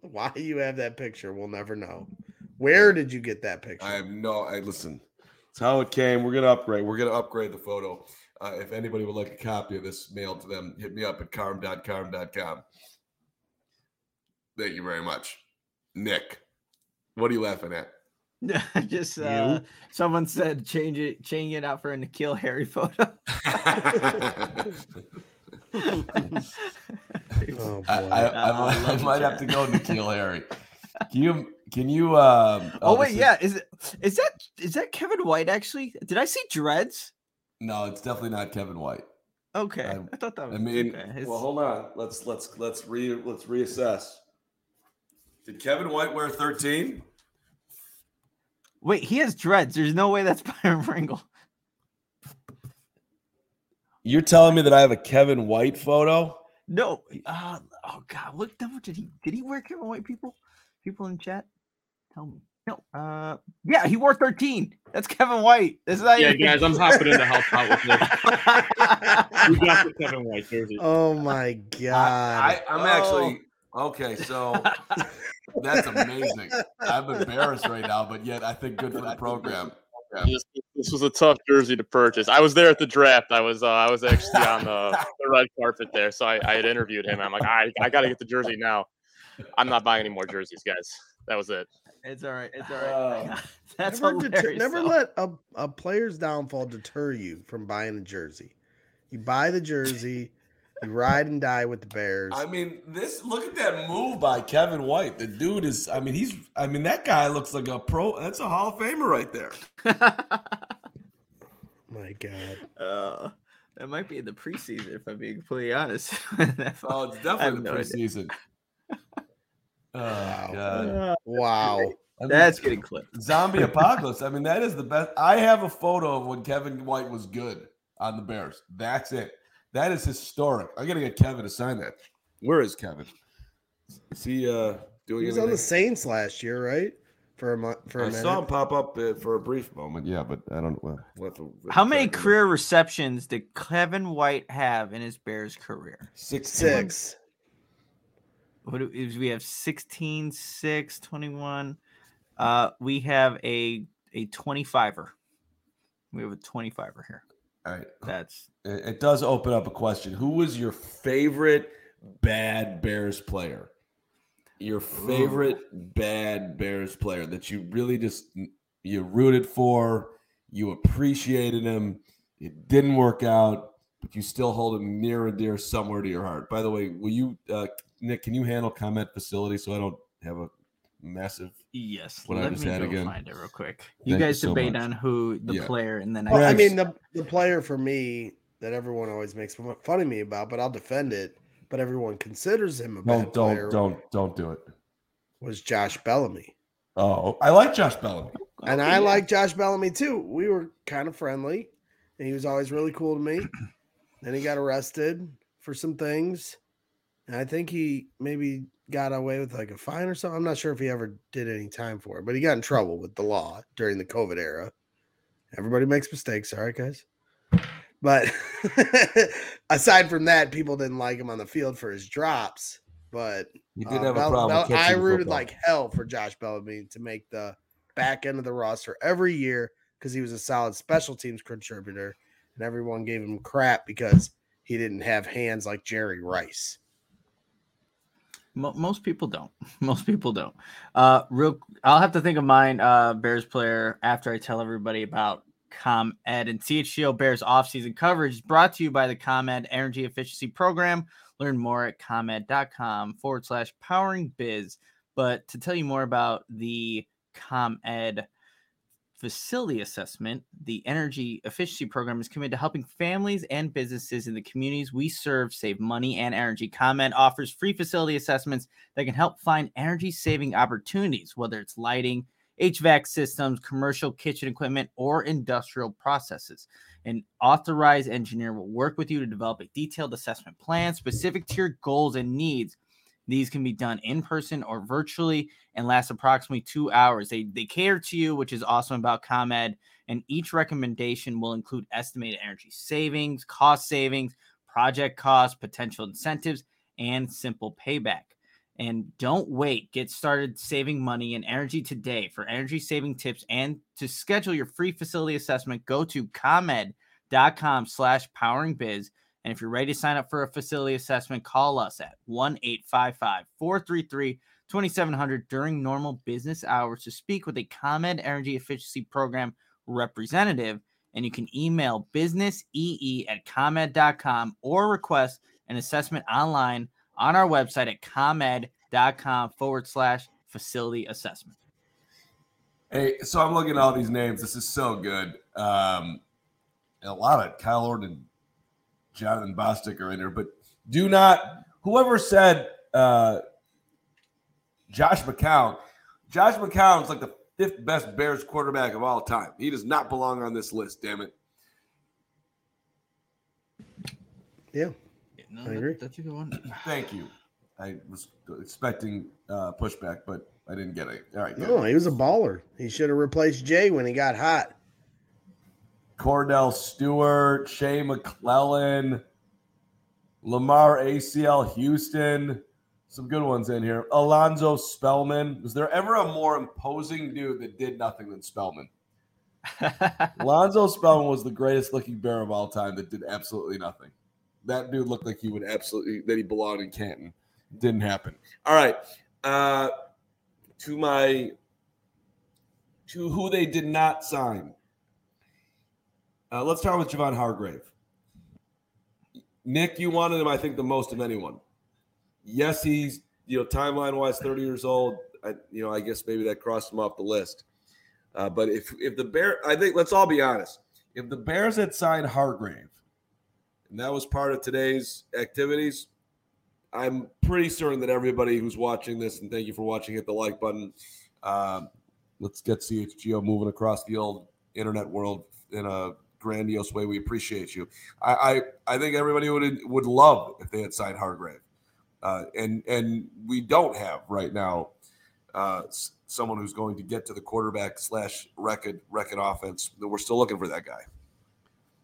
Why you have that picture, we'll never know. Where did you get that picture? I have no idea. Listen, it's how it came. We're going to upgrade. We're going to upgrade the photo. If anybody would like a copy of this mailed to them, hit me up at carm.com. Thank you very much. Nick, what are you laughing at? Just someone said change it out for a Nikhil Harry photo. I might have to go Nikhil Harry. Can you? Yeah, is that Kevin White? Actually, did I see dreads? No, it's definitely not Kevin White. Okay, I thought that was. I mean, okay. Well, hold on. Let's reassess. Did Kevin White wear 13? Wait, he has dreads. There's no way that's Byron Pringle. You're telling me that I have a Kevin White photo? No. Oh God! What number did he wear? Kevin White people in chat, tell me. No. Yeah, he wore 13. That's Kevin White. This is guys. I'm hopping in to help out with this. We got the Kevin White jersey. Oh my God! I'm actually okay. So. That's amazing. I'm embarrassed right now, but yet I think good for the program. This was a tough jersey to purchase. I was there at the draft. I was actually on the red carpet there, so I had interviewed him. I'm like, I got to get the jersey now. I'm not buying any more jerseys, guys. That was it. It's all right. That's hilarious. Never let a player's downfall deter you from buying a jersey. You buy the jersey. You ride and die with the Bears. I mean, look at that move by Kevin White. The dude is, that guy looks like a pro. That's a Hall of Famer right there. My God. That might be in the preseason, if I'm being completely honest. Oh, it's definitely the preseason. God. Wow. That's getting clipped. Zombie apocalypse. I mean, that is the best. I have a photo of when Kevin White was good on the Bears. That's it. That is historic. I gotta get Kevin to sign that. Where is Kevin? Is he doing? He was anything on the Saints last year, right? For a minute. I saw him pop up for a brief moment. Yeah, but I don't know. How many career receptions did Kevin White have in his Bears career? 6. What do we have? 16, 6, 21. We have a 25er. We have a 25er here. All right. It does open up a question. Who was your favorite bad Bears player? Your favorite bad Bears player that you really just you rooted for, you appreciated him, it didn't work out, but you still hold him near and dear somewhere to your heart. By the way, will you Nick, can you handle comment facility so I don't have a massive? Yes, let me find it real quick. You guys debate on who the player, and then I mean the player for me that everyone always makes fun of me about, but I'll defend it. But everyone considers him a bad player. Don't do it. Was Josh Bellamy? Oh, I like Josh Bellamy, and I like Josh Bellamy too. We were kind of friendly, and he was always really cool to me. Then he got arrested for some things, and I think he maybe got away with like a fine or something. I'm not sure if he ever did any time for it, but he got in trouble with the law during the COVID era. Everybody makes mistakes. All right, guys. But aside from that, people didn't like him on the field for his drops, but you did have a problem. I rooted like hell for Josh Bellamy to make the back end of the roster every year because he was a solid special teams contributor, and everyone gave him crap because he didn't have hands like Jerry Rice. Most people don't. Most people don't. I'll have to think of mine, Bears player, after I tell everybody about ComEd and CHGO Bears offseason coverage is brought to you by the ComEd Energy Efficiency Program. Learn more at comed.com/powering biz. But to tell you more about the ComEd facility assessment, the energy efficiency program is committed to helping families and businesses in the communities we serve save money and energy. ComEd offers free facility assessments that can help find energy saving opportunities, whether it's lighting, HVAC systems, commercial kitchen equipment, or industrial processes. An authorized engineer will work with you to develop a detailed assessment plan specific to your goals and needs. These can be done in person or virtually and last approximately 2 hours. They cater to you, which is awesome about ComEd, and each recommendation will include estimated energy savings, cost savings, project costs, potential incentives, and simple payback. And don't wait. Get started saving money and energy today. For energy saving tips and to schedule your free facility assessment, go to comed.com/powering biz. And if you're ready to sign up for a facility assessment, call us at 1-855-433-2700 during normal business hours to speak with a ComEd Energy Efficiency Program representative. And you can email businessee@comed.com or request an assessment online on our website at comed.com/facility assessment. Hey, so I'm looking at all these names. This is so good. A lot of Kyle Orton, Jonathan Bostic are in there, but do not, whoever said Josh McCown, Josh McCown's like the fifth best Bears quarterback of all time. He does not belong on this list, damn it. Yeah. No, I agree. That's a good one. Thank you. I was expecting pushback, but I didn't get it. All right. No, he was a baller. He should have replaced Jay when he got hot. Cordell Stewart, Shea McClellan, Lamar ACL Houston. Some good ones in here. Alonzo Spellman. Was there ever a more imposing dude that did nothing than Spellman? Alonzo Spellman was the greatest looking Bear of all time that did absolutely nothing. That dude looked like he would absolutely, that he belonged in Canton. Didn't happen. All right. To who they did not sign. Let's start with Javon Hargrave. Nick, you wanted him, I think, the most of anyone. Yes, he's, timeline-wise, 30 years old. I guess maybe that crossed him off the list. But if the Bears, I think, let's all be honest. If the Bears had signed Hargrave, and that was part of today's activities, I'm pretty certain that everybody who's watching this, and thank you for watching, hit the like button. Let's get CHGO moving across the old internet world in a grandiose way. We appreciate you. I think everybody would love if they had signed Hargrave, and we don't have right now someone who's going to get to the quarterback slash record offense. We're still looking for that guy.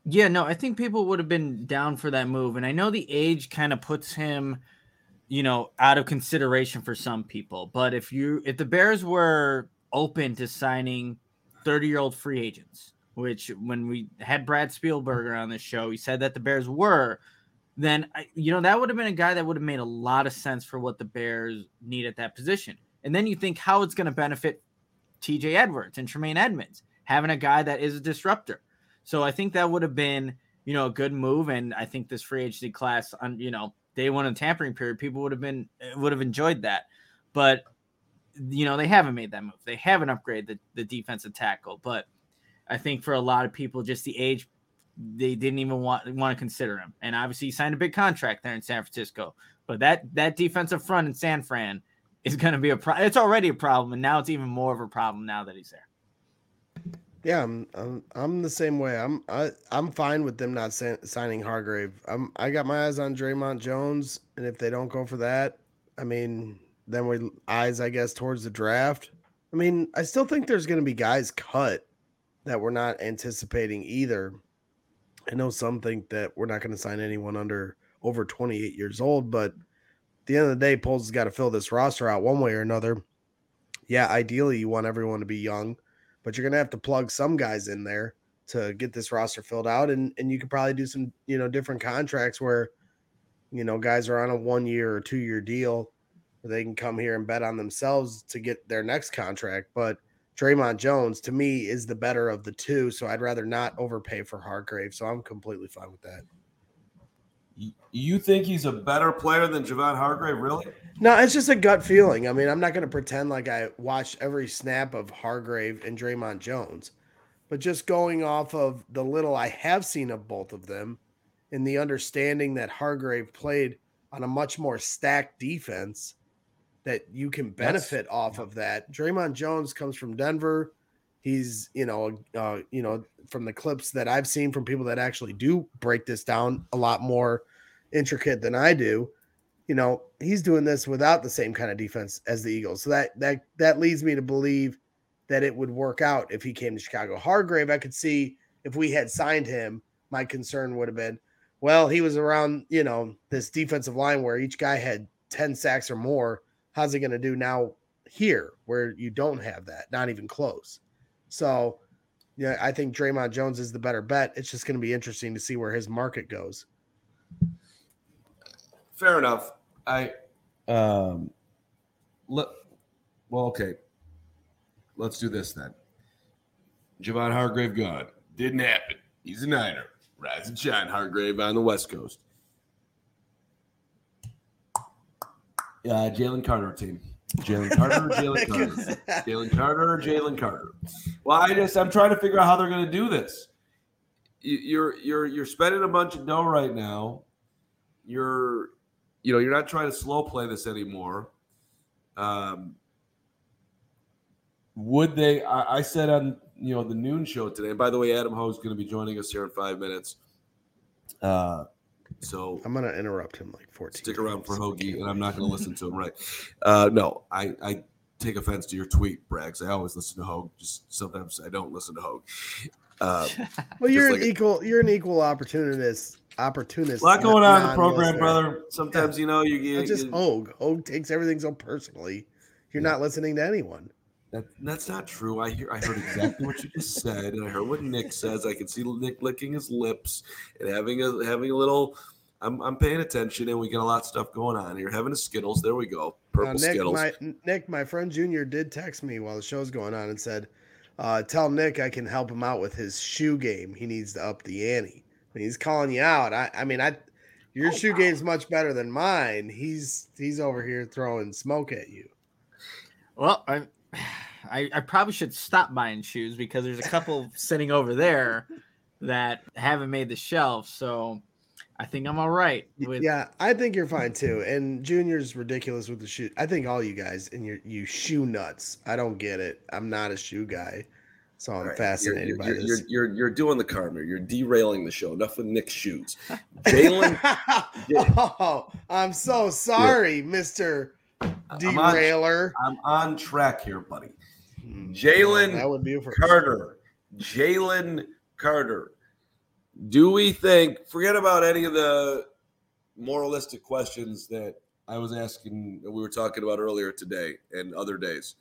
Yeah, no, I think people would have been down for that move, and I know the age kind of puts him, out of consideration for some people. But if the Bears were open to signing 30-year-old free agents, which when we had Brad Spielberger on the show, he said that the Bears were, then, that would have been a guy that would have made a lot of sense for what the Bears need at that position. And then you think how it's going to benefit TJ Edwards and Tremaine Edmunds, having a guy that is a disruptor. So I think that would have been, a good move. And I think this free agency class on, day one of the tampering period, people would have enjoyed that. But, they haven't made that move. They haven't upgraded the defensive tackle, but I think for a lot of people, just the age, they didn't even want to consider him. And obviously he signed a big contract there in San Francisco, but that defensive front in San Fran is going to be a problem. It's already a problem. And now it's even more of a problem now that he's there. Yeah. I'm the same way. I'm fine with them not signing Hargrave. I got my eyes on Draymond Jones. And if they don't go for that, then I guess towards the draft. I still think there's going to be guys cut that we're not anticipating either. I know some think that we're not going to sign anyone over 28 years old, but at the end of the day, Poles has got to fill this roster out one way or another. Yeah, ideally you want everyone to be young, but you're going to have to plug some guys in there to get this roster filled out. And you could probably do some, different contracts where, guys are on a 1-year or 2-year deal They can come here and bet on themselves to get their next contract. But Draymond Jones, to me, is the better of the two, so I'd rather not overpay for Hargrave, so I'm completely fine with that. You think he's a better player than Javon Hargrave, really? No, it's just a gut feeling. I mean, I'm not going to pretend like I watched every snap of Hargrave and Draymond Jones. But just going off of the little I have seen of both of them and the understanding that Hargrave played on a much more stacked defense, that you can benefit off of that. Draymond Jones comes from Denver. He's, from the clips that I've seen from people that actually do break this down a lot more intricate than I do, he's doing this without the same kind of defense as the Eagles. So that leads me to believe that it would work out if he came to Chicago. Hargrave, I could see if we had signed him, my concern would have been, well, he was around, this defensive line where each guy had 10 sacks or more. How's he going to do now here where you don't have that? Not even close. So, yeah, I think Draymond Jones is the better bet. It's just going to be interesting to see where his market goes. Fair enough. Okay. Let's do this then. Javon Hargrave gone. Didn't happen. He's a Niner. Rise and shine, Hargrave on the West Coast. Jalen Carter team. Jalen Carter. Well, I'm trying to figure out how they're going to do this. You're spending a bunch of dough right now. You're not trying to slow play this anymore. Would they? I said on the noon show today. And by the way, Adam Hoge is going to be joining us here in 5 minutes. So I'm going to interrupt him like 14 times. Stick around for Hoagie, and I'm not going to listen to him, right? No, I take offense to your tweet, Braggs. I always listen to Hoagie. Just sometimes I don't listen to Hoagie. Well, you're an equal opportunist. A lot going on in the program, brother. Sometimes, you get – just Hoagie. Hoagie takes everything so personally. You're not listening to anyone. That's not true. I heard exactly what you just said, and I heard what Nick says. I can see Nick licking his lips and having a little. I'm paying attention, and we got a lot of stuff going on here. Having a Skittles, there we go. Purple Nick, Skittles. My friend Junior did text me while the show's going on and said, "Tell Nick I can help him out with his shoe game. He needs to up the ante." I mean, he's calling you out. Your shoe game's much better than mine. He's over here throwing smoke at you. Well, I probably should stop buying shoes because there's a couple sitting over there that haven't made the shelf. So I think I'm all right. I think you're fine too. And Junior's ridiculous with the shoe. I think all you guys and you shoe nuts. I don't get it. I'm not a shoe guy, so I'm fascinated by this. You're doing the karma. You're derailing the show. Enough with Nick's shoes. Jalen. Oh, I'm so sorry, Mr. Derailer. I'm on track here, buddy. Jalen Carter. Do we think, forget about any of the moralistic questions that I was asking, that we were talking about earlier today and other days.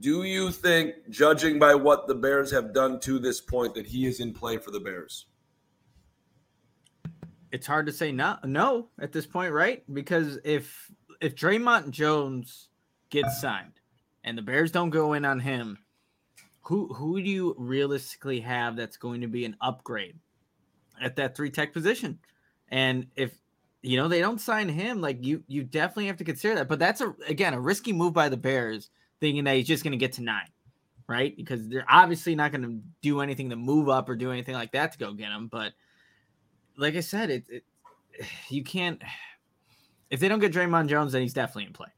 Do you think, judging by what the Bears have done to this point, that he is in play for the Bears? It's hard to say no at this point, right? Because if Draymond Jones gets signed and the Bears don't go in on him, who do you realistically have that's going to be an upgrade at that 3-tech position? And if they don't sign him, like you definitely have to consider that. But that's a risky move by the Bears, thinking that he's just going to get to 9, right? Because they're obviously not going to do anything to move up or do anything like that to go get him, but. Like I said, it you can't – if they don't get Draymond Jones, then he's definitely in play.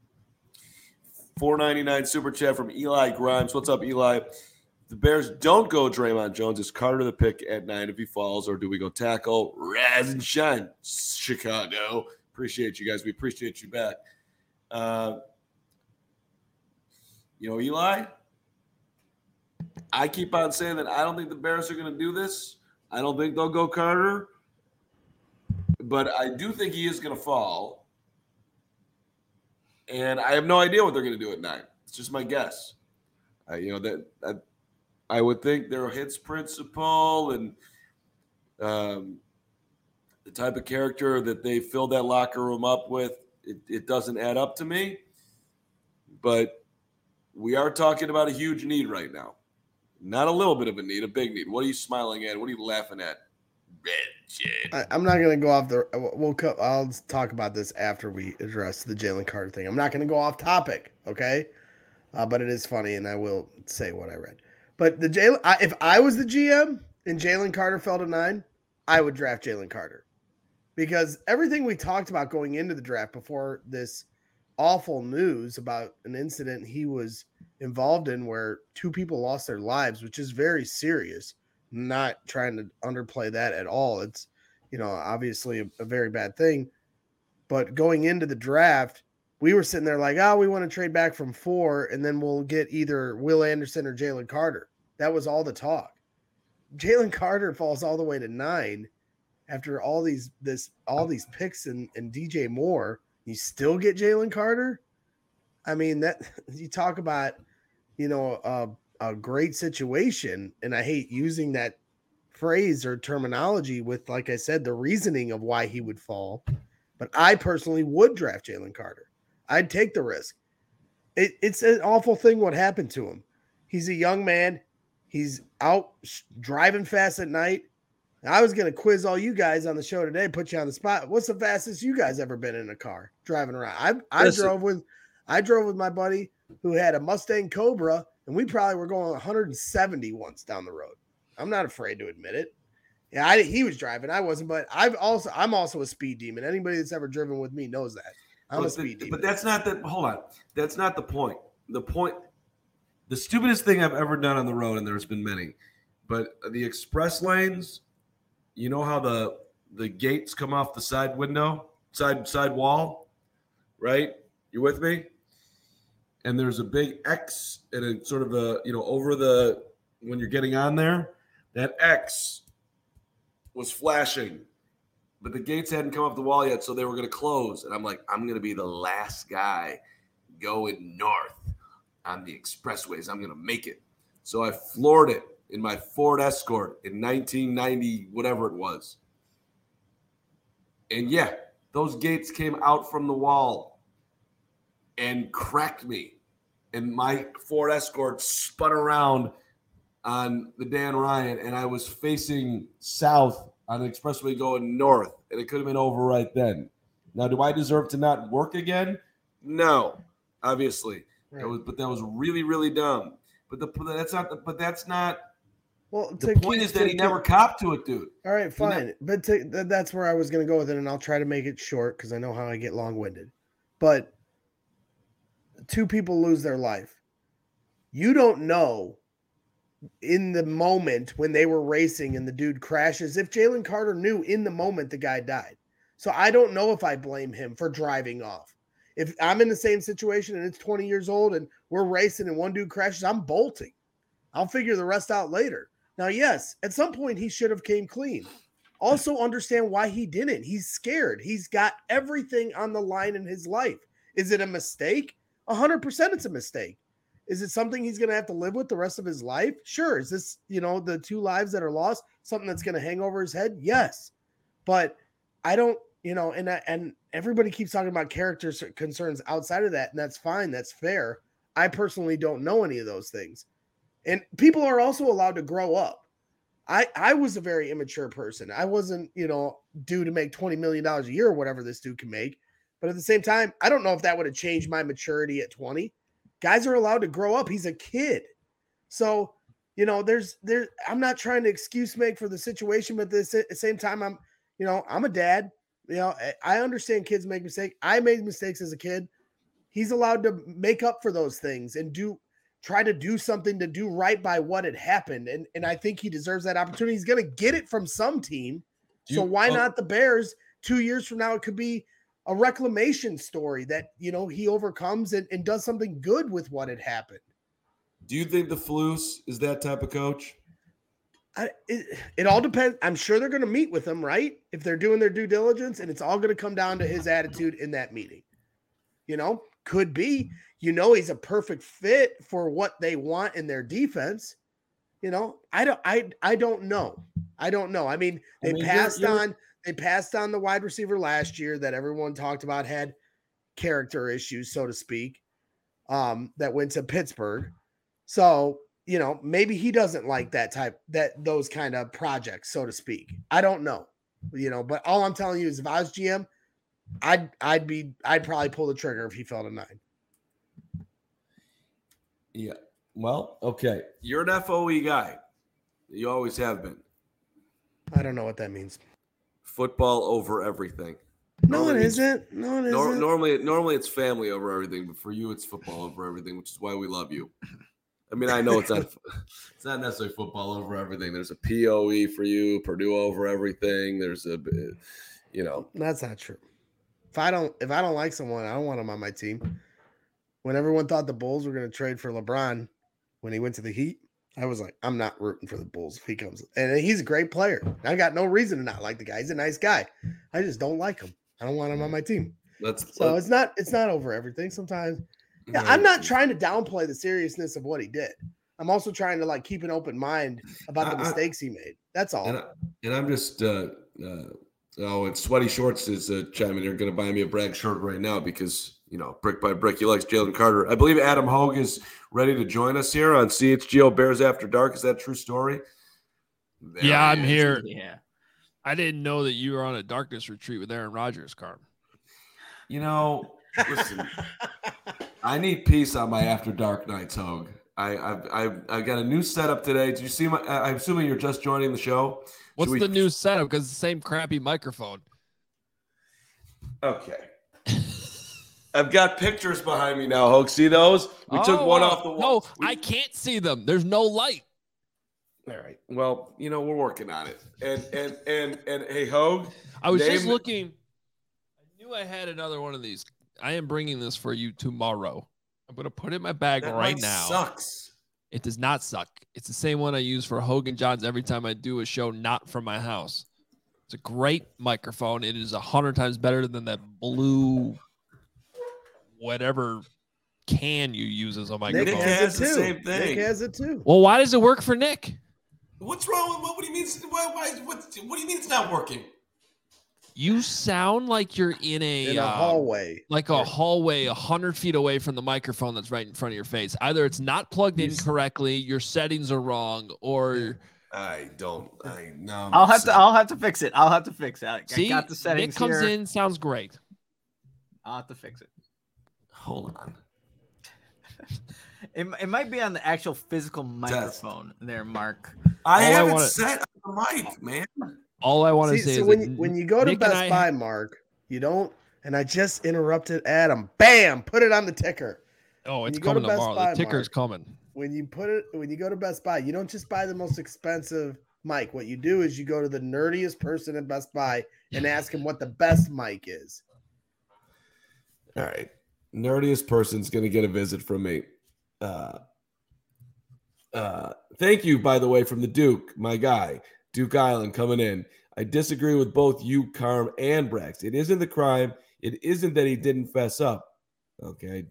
$4.99 super chat from Eli Grimes. What's up, Eli? The Bears don't go Draymond Jones. Is Carter the pick at 9 if he falls, or do we go tackle? Rise and shine, Chicago. Appreciate you guys. We appreciate you back. Eli, I keep on saying that I don't think the Bears are going to do this. I don't think they'll go Carter. But I do think he is going to fall. And I have no idea what they're going to do at 9. It's just my guess. I would think their hits principle and the type of character that they filled that locker room up with It doesn't add up to me. But we are talking about a huge need right now. Not a little bit of a need, a big need. What are you smiling at? What are you laughing at? I'm not going to go off the – I'll talk about this after we address the Jalen Carter thing. I'm not going to go off topic, okay? But it is funny, and I will say what I read. But the if I was the GM and Jalen Carter fell to 9, I would draft Jalen Carter. Because everything we talked about going into the draft before this awful news about an incident he was involved in where 2 people lost their lives, which is very serious. Not trying to underplay that at all. It's, obviously a very bad thing. But going into the draft, we were sitting there like, we want to trade back from 4, and then we'll get either Will Anderson or Jalen Carter. That was all the talk. Jalen Carter falls all the way to 9 after all these picks and DJ Moore. You still get Jalen Carter? I mean, that you talk about, a great situation, and I hate using that phrase or terminology with, like I said, the reasoning of why he would fall, but I personally would draft Jalen Carter. I'd take the risk. It's an awful thing what happened to him. He's a young man. He's out driving fast at night. I was going to quiz all you guys on the show today, put you on the spot. What's the fastest you guys ever been in a car driving around? I drove with my buddy who had a Mustang Cobra, and we probably were going 170 once down the road. I'm not afraid to admit it. Yeah, he was driving. I wasn't, but I'm also a speed demon. Anybody that's ever driven with me knows that. I'm a speed demon. But that's not the – hold on. That's not the point. The stupidest thing I've ever done on the road, and there's been many, but the express lanes, you know how the gates come off the side window, side wall, right? You with me? And there's a big X and a sort of a, over the, when you're getting on there, that X was flashing, but the gates hadn't come off the wall yet. So they were going to close. And I'm like, I'm going to be the last guy going north on the expressways. I'm going to make it. So I floored it in my Ford Escort in 1990, whatever it was. And yeah, those gates came out from the wall and cracked me, and my Ford Escort spun around on the Dan Ryan, and I was facing south on the expressway going north, and it could have been over right then. Now, do I deserve to not work again? No, obviously. Right. That was really, really dumb. But that's not. Well, the point is that he never copped to it, dude. All right, fine. That's where I was going to go with it, and I'll try to make it short because I know how I get long-winded. But 2 people lose their life. You don't know in the moment when they were racing and the dude crashes if Jalen Carter knew in the moment the guy died. So I don't know if I blame him for driving off. If I'm in the same situation and it's 20 years old and we're racing and one dude crashes, I'm bolting. I'll figure the rest out later. Now, yes, at some point he should have came clean. Also understand why he didn't. He's scared. He's got everything on the line in his life. Is it a mistake? 100% it's a mistake. Is it something he's going to have to live with the rest of his life? Sure. Is this, the 2 lives that are lost, something that's going to hang over his head? Yes. But I don't, and everybody keeps talking about character concerns outside of that, and that's fine. That's fair. I personally don't know any of those things. And people are also allowed to grow up. I was a very immature person. I wasn't, due to make $20 million a year or whatever this dude can make. But at the same time, I don't know if that would have changed my maturity at 20. Guys are allowed to grow up. He's a kid. So, I'm not trying to excuse make for the situation, but at the same time, I'm a dad. I understand kids make mistakes. I made mistakes as a kid. He's allowed to make up for those things and try to do something to do right by what had happened. And I think he deserves that opportunity. He's going to get it from some team. So why not the Bears? 2 years from now, it could be a reclamation story that, he overcomes and does something good with what had happened. Do you think the Flus is that type of coach? It all depends. I'm sure they're going to meet with him, right? If they're doing their due diligence, and it's all going to come down to his attitude in that meeting. Could be, he's a perfect fit for what they want in their defense. I don't know. I mean, they passed on the wide receiver last year that everyone talked about had character issues, so to speak, that went to Pittsburgh. So, you know, maybe he doesn't like that type, that those kind of projects, so to speak. I don't know, you know, but all I'm telling you is if I was GM, I'd probably pull the trigger if he fell to 9. Yeah. Well, okay. You're an FOE guy. You always have been. I don't know what that means. Football over everything. No, it isn't. No, it isn't. Normally it's family over everything, but for you, it's football over everything, which is why we love you. I mean, I know it's not necessarily football over everything. There's a POE for you, Purdue over everything. There's a, you know. That's not true. If I don't like someone, I don't want them on my team. When everyone thought the Bulls were going to trade for LeBron when he went to the Heat, I was like, I'm not rooting for the Bulls if he comes. And he's a great player. I got no reason to not like the guy. He's a nice guy. I just don't like him. I don't want him on my team. It's not over everything sometimes. Yeah, I'm not trying to downplay the seriousness of what he did. I'm also trying to like keep an open mind about the mistakes he made. That's all. And I'm just and Sweaty Shorts is chiming. They're going to buy me a Bragg shirt right now because, you know, brick by brick, he likes Jalen Carter. I believe Adam Hoge is ready to join us here on CHGO Bears After Dark. Is that a true story? I'm here. Yeah. I didn't know that you were on a darkness retreat with Aaron Rodgers, Carm. You know, listen, I need peace on my after dark nights, Hoge. I've got a new setup today. Did you see my? I'm assuming you're just joining the show. What's the new setup? Because it's the same crappy microphone. Okay. I've got pictures behind me now, Hoge. See those? We took one off the wall. No, I can't see them. There's no light. All right. Well, you know, we're working on it. And hey, Hoge. I was just looking. I knew I had another one of these. I am bringing this for you tomorrow. I'm going to put it in my bag right now. Sucks. It does not suck. It's the same one I use for Hogan Johns every time I do a show not from my house. It's a great microphone. It is 100 times better than that blue whatever can you use as a microphone. Nick has the same thing. Nick has it too. Well, why does it work for Nick? What's wrong with what do you mean? What do you mean it's not working? You sound like you're in a hallway, like a hallway 100 feet away from the microphone that's right in front of your face. Either it's not plugged in correctly, your settings are wrong, or I know. I'll have to fix it. See, I got the settings. It comes in, sounds great. I'll have to fix it. Hold on. It might be on the actual physical microphone there, Mark. I haven't set up the mic, man. All I want to say is when you go to Best Buy, Mark, you don't. And I just interrupted Adam. Bam! Put it on the ticker. Oh, it's coming tomorrow. The ticker's coming. When you go to Best Buy, you don't just buy the most expensive mic. What you do is you go to the nerdiest person at Best Buy and ask him what the best mic is. All right, nerdiest person's gonna get a visit from me. Thank you, by the way, from the Duke, my guy. Duke Island coming in. I disagree with both you, Carm, and Brax. It isn't the crime. It isn't that he didn't fess up. Okay.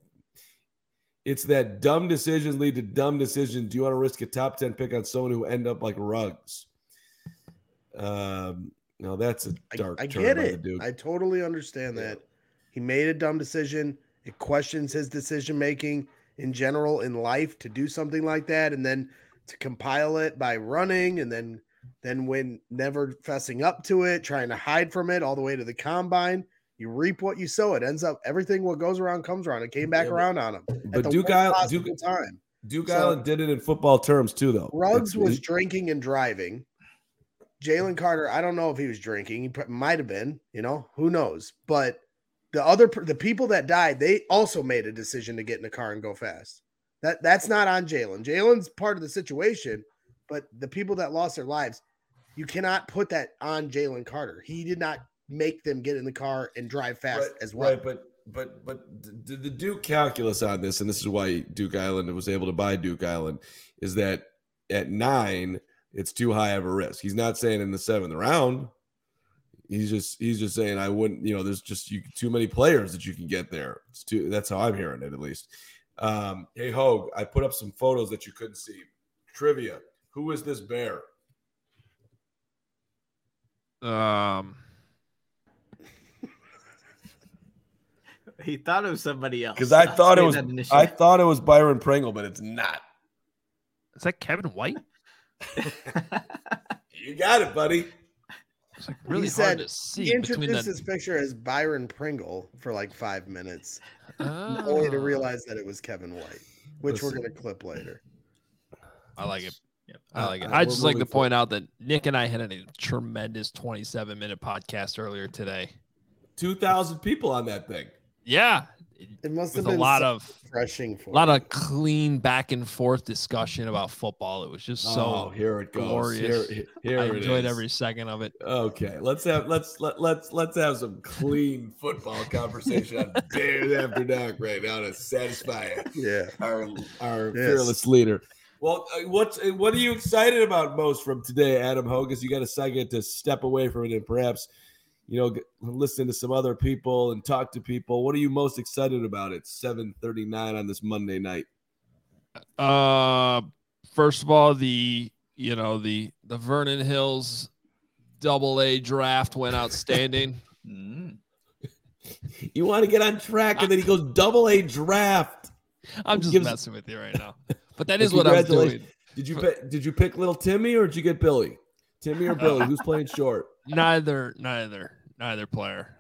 It's that dumb decisions lead to dumb decisions. Do you want to risk a top 10 pick on someone who end up like Ruggs? No, that's a dark turn. I get it. Duke. I totally understand that. He made a dumb decision. It questions his decision-making in general in life to do something like that and then to compile it by running and then when never fessing up to it, trying to hide from it all the way to the combine, you reap what you sow. It ends up everything what goes around comes around. It came back around on him. But Duke Island did it in football terms too, though. Ruggs was drinking and driving. Jalen Carter, I don't know if he was drinking. He might have been, you know, who knows. But the people that died, they also made a decision to get in the car and go fast. That's not on Jalen. Jalen's part of the situation. But the people that lost their lives, you cannot put that on Jalen Carter. He did not make them get in the car and drive fast as well. Right, but the Duke calculus on this, and this is why Duke Island was able to buy Duke Island, is that at 9, it's too high of a risk. He's not saying in the 7th round. He's just saying I wouldn't. You know, there's just too many players that you can get there. That's how I'm hearing it, at least. Hey Hoge, I put up some photos that you couldn't see. Trivia. Who is this bear? He thought it was somebody else. Because I thought it was Byron Pringle, but it's not. Is that Kevin White? You got it, buddy. It's like really hard to see. He introduced his picture as Byron Pringle for like 5 minutes, only to realize that it was Kevin White, which we're going to clip later. I like it. Yep. I like it. I just like to point out that Nick and I had a tremendous 27-minute podcast earlier today. 2,000 people on that thing. Yeah. It must have been a lot of refreshing, a lot of clean back and forth discussion about football. It was just so here it goes. Glorious. Here I enjoyed every second of it. Okay, let's have some clean football conversation on Bears After Dark right now to satisfy our fearless leader. Well, what are you excited about most from today, Adam Hoge? You got a second to step away from it and perhaps, you know, listen to some other people and talk to people. What are you most excited about at 7:39 on this Monday night? First of all, the Vernon Hills AA draft went outstanding. You want to get on track, and then he goes AA draft. I'm just messing with you right now, but that is what I'm doing. Did you pick little Timmy or did you get Billy? Timmy or Billy? Who's playing short? Neither player.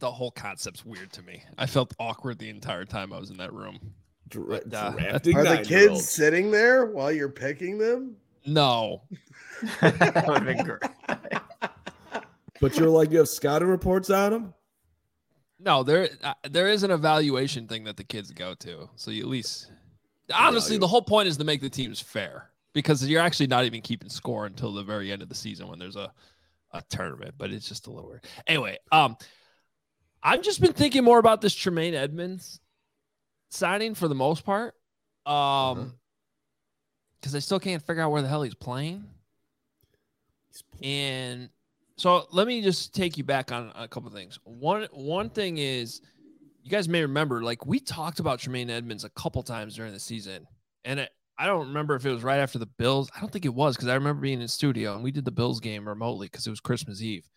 The whole concept's weird to me. I felt awkward the entire time I was in that room. Are the kids sitting there while you're picking them? No. That would have been great. But you're like, you have scouting reports on them? No, there is an evaluation thing that the kids go to. So you at least, honestly, the whole point is to make the teams fair. Because you're actually not even keeping score until the very end of the season when there's a tournament, but it's just a little weird. Anyway, I've just been thinking more about this Tremaine Edmunds signing for the most part, because I still can't figure out where the hell he's playing. And so let me just take you back on a couple of things. One thing is, you guys may remember, like, we talked about Tremaine Edmunds a couple times during the season, and I don't remember if it was right after the Bills. I don't think it was, because I remember being in the studio and we did the Bills game remotely because it was Christmas Eve.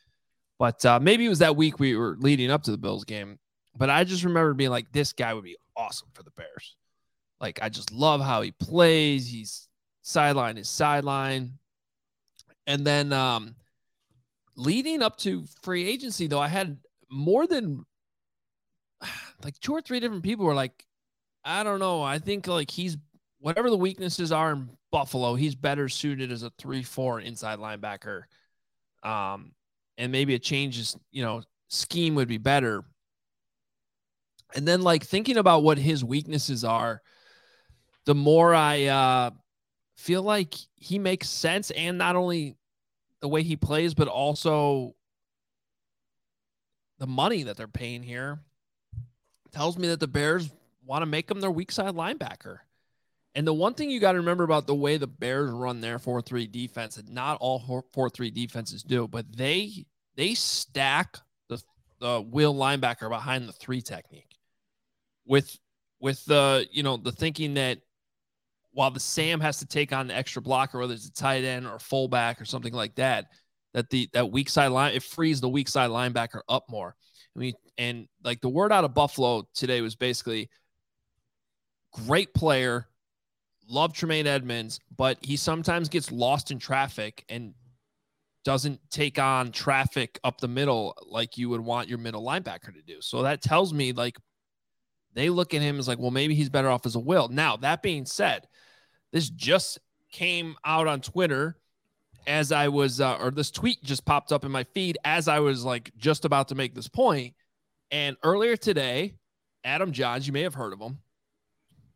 But maybe it was that week we were leading up to the Bills game. But I just remember being like, this guy would be awesome for the Bears. Like, I just love how he plays. He's sideline is sideline. And then leading up to free agency, though, I had more than like 2 or 3 different people were like, I don't know. I think like he's, whatever the weaknesses are in Buffalo, he's better suited as a 3-4 inside linebacker. And maybe a change is, scheme would be better. And then, like, thinking about what his weaknesses are, the more I feel like he makes sense, and not only the way he plays, but also the money that they're paying here tells me that the Bears want to make him their weak side linebacker. And the one thing you got to remember about the way the Bears run their 4-3 defense, and not all 4-3 defenses do, but they stack the wheel linebacker behind the 3 technique with the, the thinking that while the Sam has to take on the extra blocker, whether it's a tight end or fullback or something like that, that weak side line, it frees the weak side linebacker up more. I mean, and like the word out of Buffalo today was basically great player. Love Tremaine Edmunds, but he sometimes gets lost in traffic and doesn't take on traffic up the middle like you would want your middle linebacker to do. So that tells me, like, they look at him as like, well, maybe he's better off as a will. Now, that being said, this just came out on Twitter as I was, or this tweet just popped up in my feed as I was like just about to make this point. And earlier today, Adam Johns, you may have heard of him.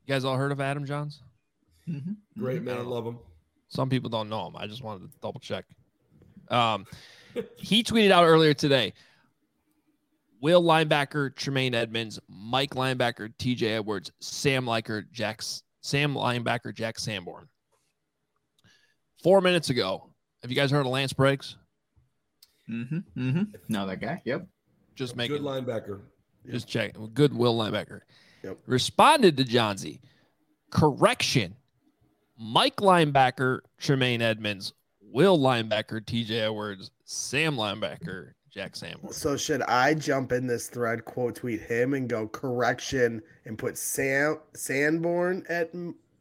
You guys all heard of Adam Johns? Mm-hmm. Great man, I love him. Some people don't know him. I just wanted to double check. He tweeted out earlier today, will linebacker Tremaine Edmunds, Mike linebacker TJ Edwards, Sam linebacker Jack Sanborn. 4 minutes ago, have you guys heard of Lance Briggs? No, that guy. Yep. Just making good linebacker. Just checking. Good will linebacker. Yep. Responded to Johnsy. Correction. Mike linebacker Tremaine Edmunds, will linebacker TJ Edwards, Sam linebacker Jack Sanborn. So should I jump in this thread, quote tweet him, and go correction and put Sanborn at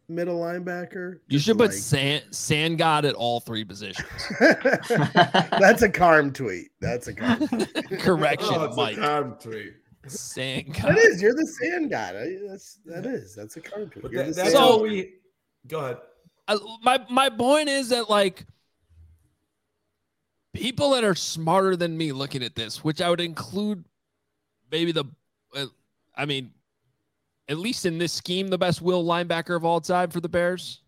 middle linebacker? You should put Sand God at all three positions. That's a Carm tweet. That's a Carm tweet. Correction, oh, Mike. A Carm tweet. Sand God. That is. You're the Sand God. That is. That's a Carm tweet. Go ahead. My point is that, like, people that are smarter than me looking at this, which I would include maybe at least in this scheme, the best will linebacker of all time for the Bears.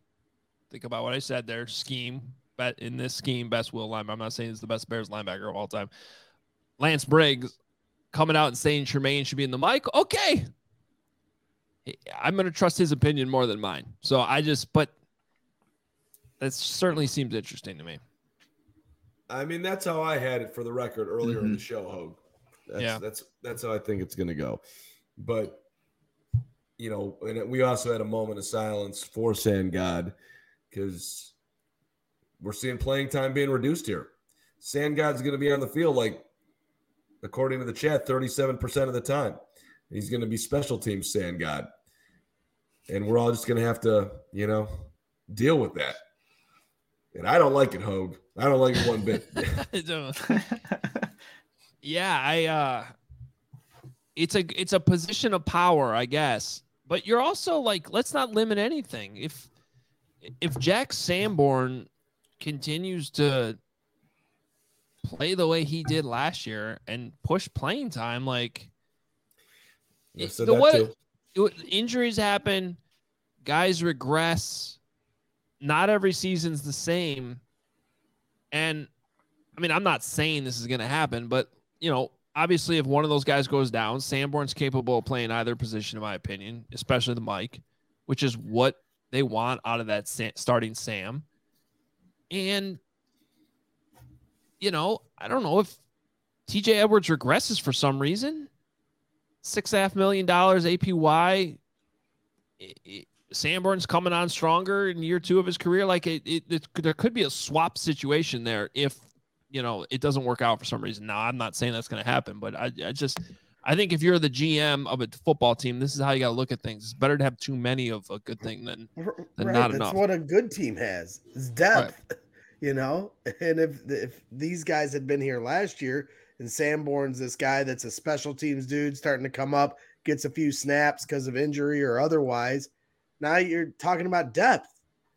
Think about what I said there. But in this scheme, best will linebacker. I'm not saying it's the best Bears linebacker of all time. Lance Briggs coming out and saying Tremaine should be in the mic. Okay. I'm going to trust his opinion more than mine. So but that certainly seems interesting to me. I mean, that's how I had it for the record earlier in the show, Hogue. That's how I think it's going to go. But, you know, and we also had a moment of silence for Sand God because we're seeing playing time being reduced here. Sand God's going to be on the field, like, according to the chat, 37% of the time. He's going to be special team Sand God. And we're all just going to have to, you know, deal with that. And I don't like it, Hogue. I don't like it one bit. It's a position of power, I guess. But you're also like, let's not limit anything. If Jack Sanborn continues to play the way he did last year and push playing time, like, injuries happen, guys regress. Not every season's the same. And, I mean, I'm not saying this is going to happen, but, you know, obviously if one of those guys goes down, Sanborn's capable of playing either position, in my opinion, especially the Mike, which is what they want out of that starting Sam. And, you know, I don't know if TJ Edwards regresses for some reason. $6.5 million APY. Sanborn's coming on stronger in year two of his career. Like there could be a swap situation there if, you know, it doesn't work out for some reason. Now, I'm not saying that's going to happen, but I think if you're the GM of a football team, this is how you got to look at things. It's better to have too many of a good thing than not enough. That's what a good team has, is depth, right? You know? And if these guys had been here last year and Sanborn's this guy that's a special teams dude starting to come up, gets a few snaps because of injury or otherwise, now you're talking about depth.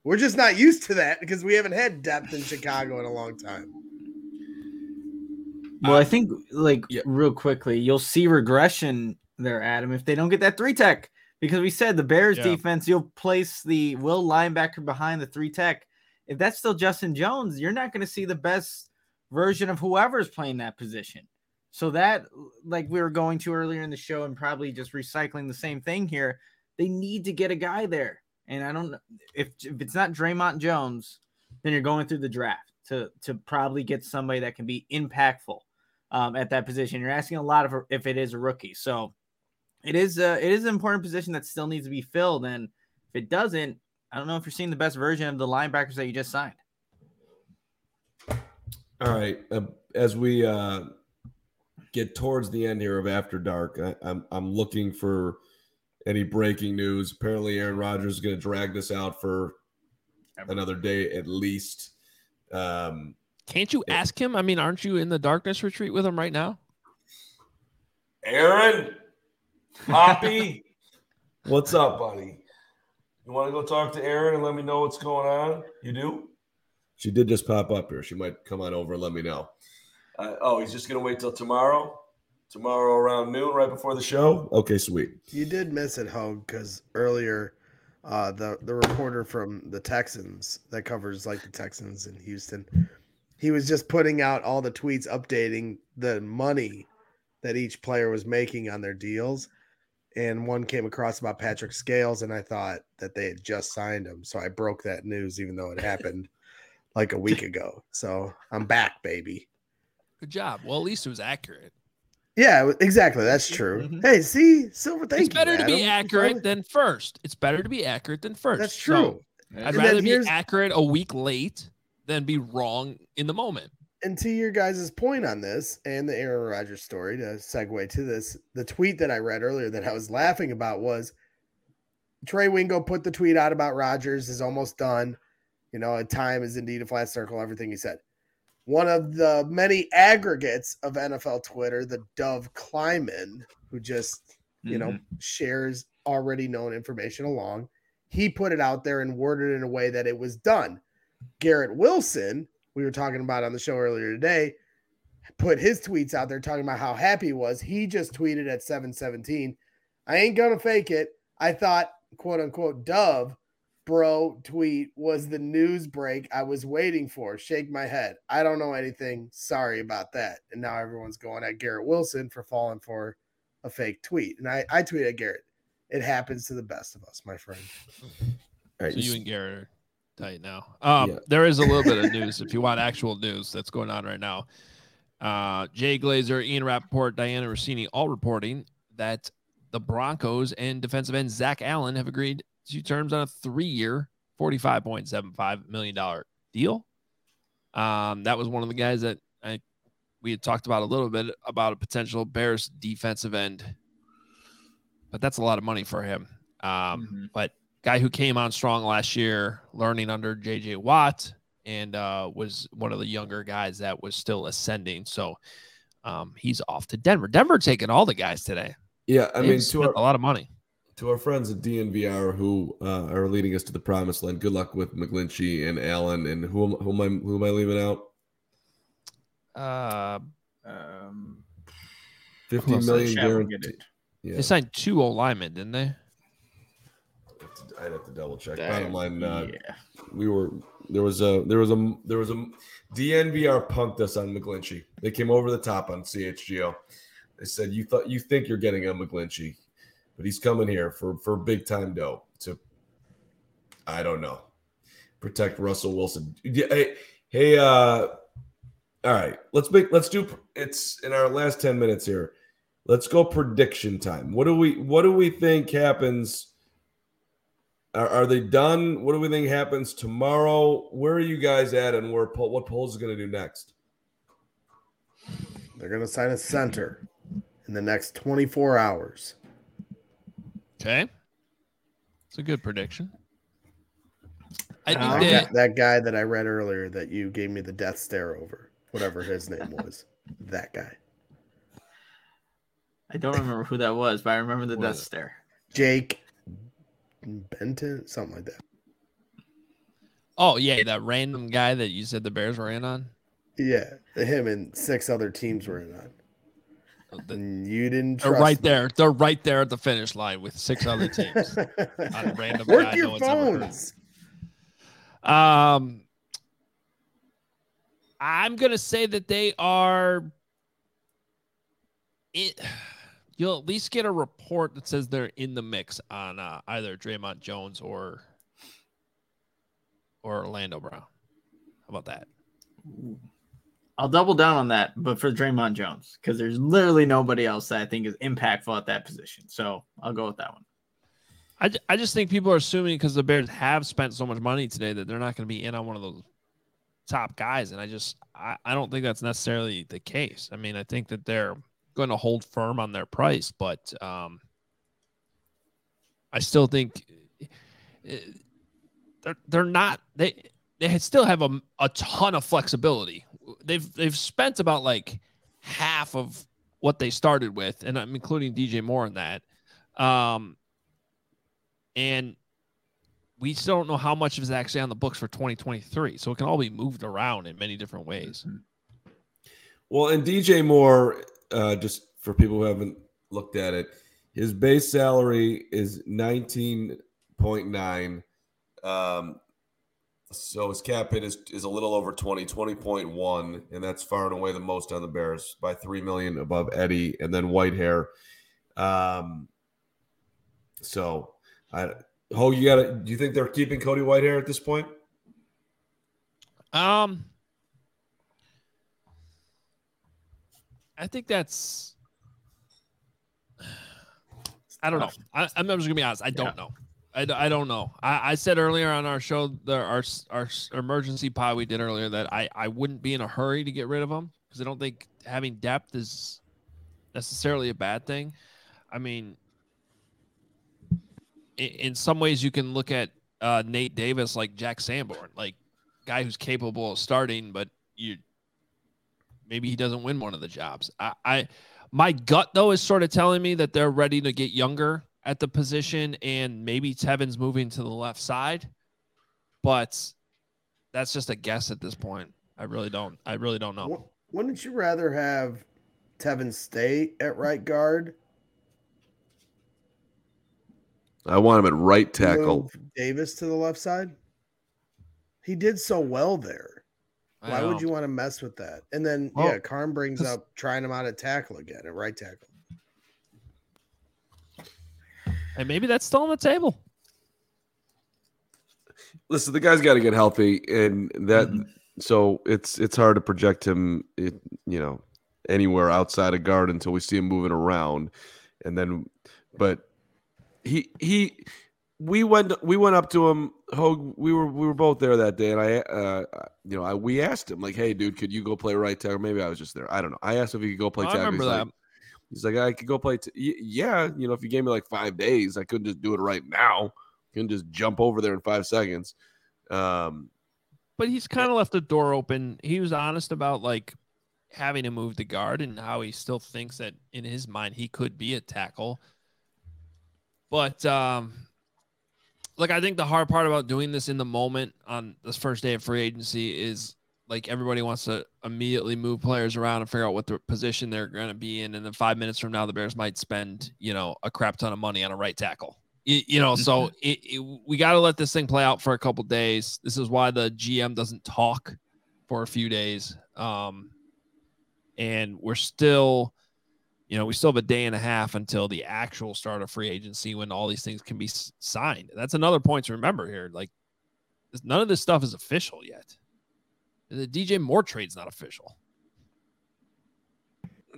We're just not used to that because we haven't had depth in Chicago in a long time. Well, I think, like, real quickly, you'll see regression there, Adam, if they don't get that three tech, because we said the Bears defense, you'll place the will linebacker behind the three tech. If that's still Justin Jones, you're not going to see the best version of whoever's playing that position. So that, like we were going to earlier in the show and probably just recycling the same thing here, they need to get a guy there. And I don't know if it's not Draymond Jones, then you're going through the draft to probably get somebody that can be impactful at that position. You're asking a lot of if it is a rookie. So it is an important position that still needs to be filled. And if it doesn't, I don't know if you're seeing the best version of the linebackers that you just signed. All right. As we get towards the end here of After Dark, I'm looking for any breaking news. Apparently Aaron Rodgers is going to drag this out for another day at least. Can't you ask him? I mean, aren't you in the darkness retreat with him right now? Aaron, Poppy, what's up, buddy? You want to go talk to Aaron and let me know what's going on? You do? She did just pop up here. She might come on over and let me know. He's just going to wait till tomorrow? Tomorrow around noon, right before the show? Okay, sweet. You did miss it, Hogue, because earlier the reporter from the Texans that covers, like, the Texans in Houston, he was just putting out all the tweets updating the money that each player was making on their deals, and one came across about Patrick Scales, and I thought that they had just signed him, so I broke that news even though it happened like a week ago. So I'm back, baby. Good job. Well, at least it was accurate. Yeah, exactly. That's true. Mm-hmm. Hey, see, Silver, thank you, Adam. It's better to be accurate than first. That's true. So I'd rather be accurate a week late than be wrong in the moment. And to your guys' point on this and the Aaron Rodgers story, to segue to this, the tweet that I read earlier that I was laughing about was Trey Wingo put the tweet out about Rodgers is almost done. You know, time is indeed a flat circle, everything he said. One of the many aggregates of NFL Twitter, the Dove Kleiman, who just, you know, shares already known information along, he put it out there and worded it in a way that it was done. Garrett Wilson, we were talking about on the show earlier today, put his tweets out there talking about how happy he was. He just tweeted at 7:17, I ain't going to fake it. I thought, quote unquote, Dove bro tweet was the news break I was waiting for. Shake my head. I don't know anything. Sorry about that. And now everyone's going at Garrett Wilson for falling for a fake tweet. And I tweet at Garrett. It happens to the best of us, my friend. All right, so you and Garrett are tight now. Yeah. There is a little bit of news. If you want actual news that's going on right now, Jay Glazer, Ian Rappaport, Diana Rossini, all reporting that the Broncos and defensive end Zach Allen have agreed to terms on a 3-year, $45.75 million deal. That was one of the guys that we had talked about a little bit about a potential Bears defensive end, but that's a lot of money for him. But guy who came on strong last year, learning under JJ Watt, and was one of the younger guys that was still ascending. So he's off to Denver. Denver taking all the guys today. Yeah, I mean, to a lot of money. To our friends at DNVR who are leading us to the promised land, good luck with McGlinchey and Allen. And who am I leaving out? 50 million guaranteed. Yeah. They signed two old linemen, didn't they? I'd have to double check. Bottom line, there was a DNVR punked us on McGlinchey. They came over the top on CHGO. They said you think you're getting a McGlinchey, but he's coming here for big time dough to, I don't know, protect Russell Wilson. Hey, all right, let's do it's in our last 10 minutes here. Let's go prediction time. What do we think happens? Are they done? What do we think happens tomorrow? Where are you guys at, and what Poles is going to do next? They're going to sign a center in the next 24 hours. Okay. It's a good prediction. I think that guy that I read earlier that you gave me the death stare over, whatever his name was, that guy. I don't remember who that was, but I remember the death stare. Jake Benton, something like that. Oh, yeah, that random guy that you said the Bears were in on? Yeah, him and six other teams were in on. And you didn't trust them. They're right there at the finish line with six other teams. On random Work guy, your no phones. I'm going to say that they are... You'll at least get a report that says they're in the mix on either Draymond Jones or Orlando Brown. How about that? I'll double down on that, but for Draymond Jones, because there's literally nobody else that I think is impactful at that position. So I'll go with that one. I just think people are assuming because the Bears have spent so much money today that they're not going to be in on one of those top guys. And I don't think that's necessarily the case. I mean, I think that they're going to hold firm on their price, but I still think they still have a ton of flexibility. They've spent about like half of what they started with, and I'm including DJ Moore in that. And we still don't know how much is actually on the books for 2023, so it can all be moved around in many different ways. Well, and DJ Moore, just for people who haven't looked at it, his base salary is 19.9. So his cap hit is a little over 20.1, and that's far and away the most on the Bears by $3 million above Eddie and then Whitehair. Do you think they're keeping Cody Whitehair at this point? I think that's – I don't know. I'm just going to be honest. I don't know. I don't know. I said earlier on our show, our emergency pod we did earlier, that I wouldn't be in a hurry to get rid of him because I don't think having depth is necessarily a bad thing. I mean, in some ways you can look at Nate Davis like Jack Sanborn, like guy who's capable of starting, but maybe he doesn't win one of the jobs. My gut, though, is sort of telling me that they're ready to get younger at the position, and maybe Tevin's moving to the left side, but that's just a guess at this point. I really don't know. Wouldn't you rather have Tevin stay at right guard? I want him at right tackle. Move Davis to the left side. He did so well there. Why would you want to mess with that? And then, Carm brings up trying him out at tackle again, at right tackle. And maybe that's still on the table. Listen, the guy's got to get healthy, and that so it's hard to project him, anywhere outside a guard until we see him moving around, and then. But we went up to him. Hoge, we were both there that day, and we asked him like, "Hey, dude, could you go play right tackle?" Maybe I was just there. I don't know. I asked if he could go play tackle. I remember that. He's like, I could go play. If you gave me like 5 days, I couldn't just do it right now. Couldn't just jump over there in 5 seconds. But he's kind of left the door open. He was honest about like having to move the guard and how he still thinks that in his mind he could be a tackle. But I think the hard part about doing this in the moment on this first day of free agency is, like, everybody wants to immediately move players around and figure out what the position they're going to be in. And then 5 minutes from now, the Bears might spend, a crap ton of money on a right tackle. So we got to let this thing play out for a couple days. This is why the GM doesn't talk for a few days. And we're still, we still have a day and a half until the actual start of free agency when all these things can be signed. That's another point to remember here. Like, none of this stuff is official yet. The DJ Moore trade's not official.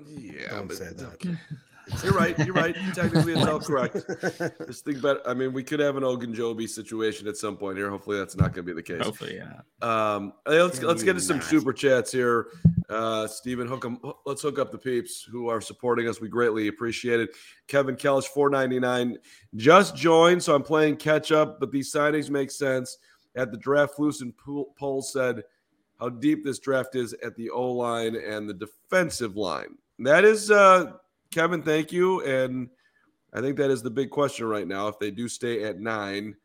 Yeah, don't say that. You're right. Technically, it's all correct. Just think about it. I mean, we could have an Ogunjobi situation at some point here. Hopefully, that's not going to be the case. Hopefully, yeah. Let's get to some super chats here. Steven, let's hook up the peeps who are supporting us. We greatly appreciate it. Kevin Kellish, $4.99. Just joined, so I'm playing catch up, but these signings make sense. At the draft, Flus and Poll said how deep this draft is at the O-line and the defensive line. That is, Kevin, thank you. And I think that is the big question right now. If they do stay at 9,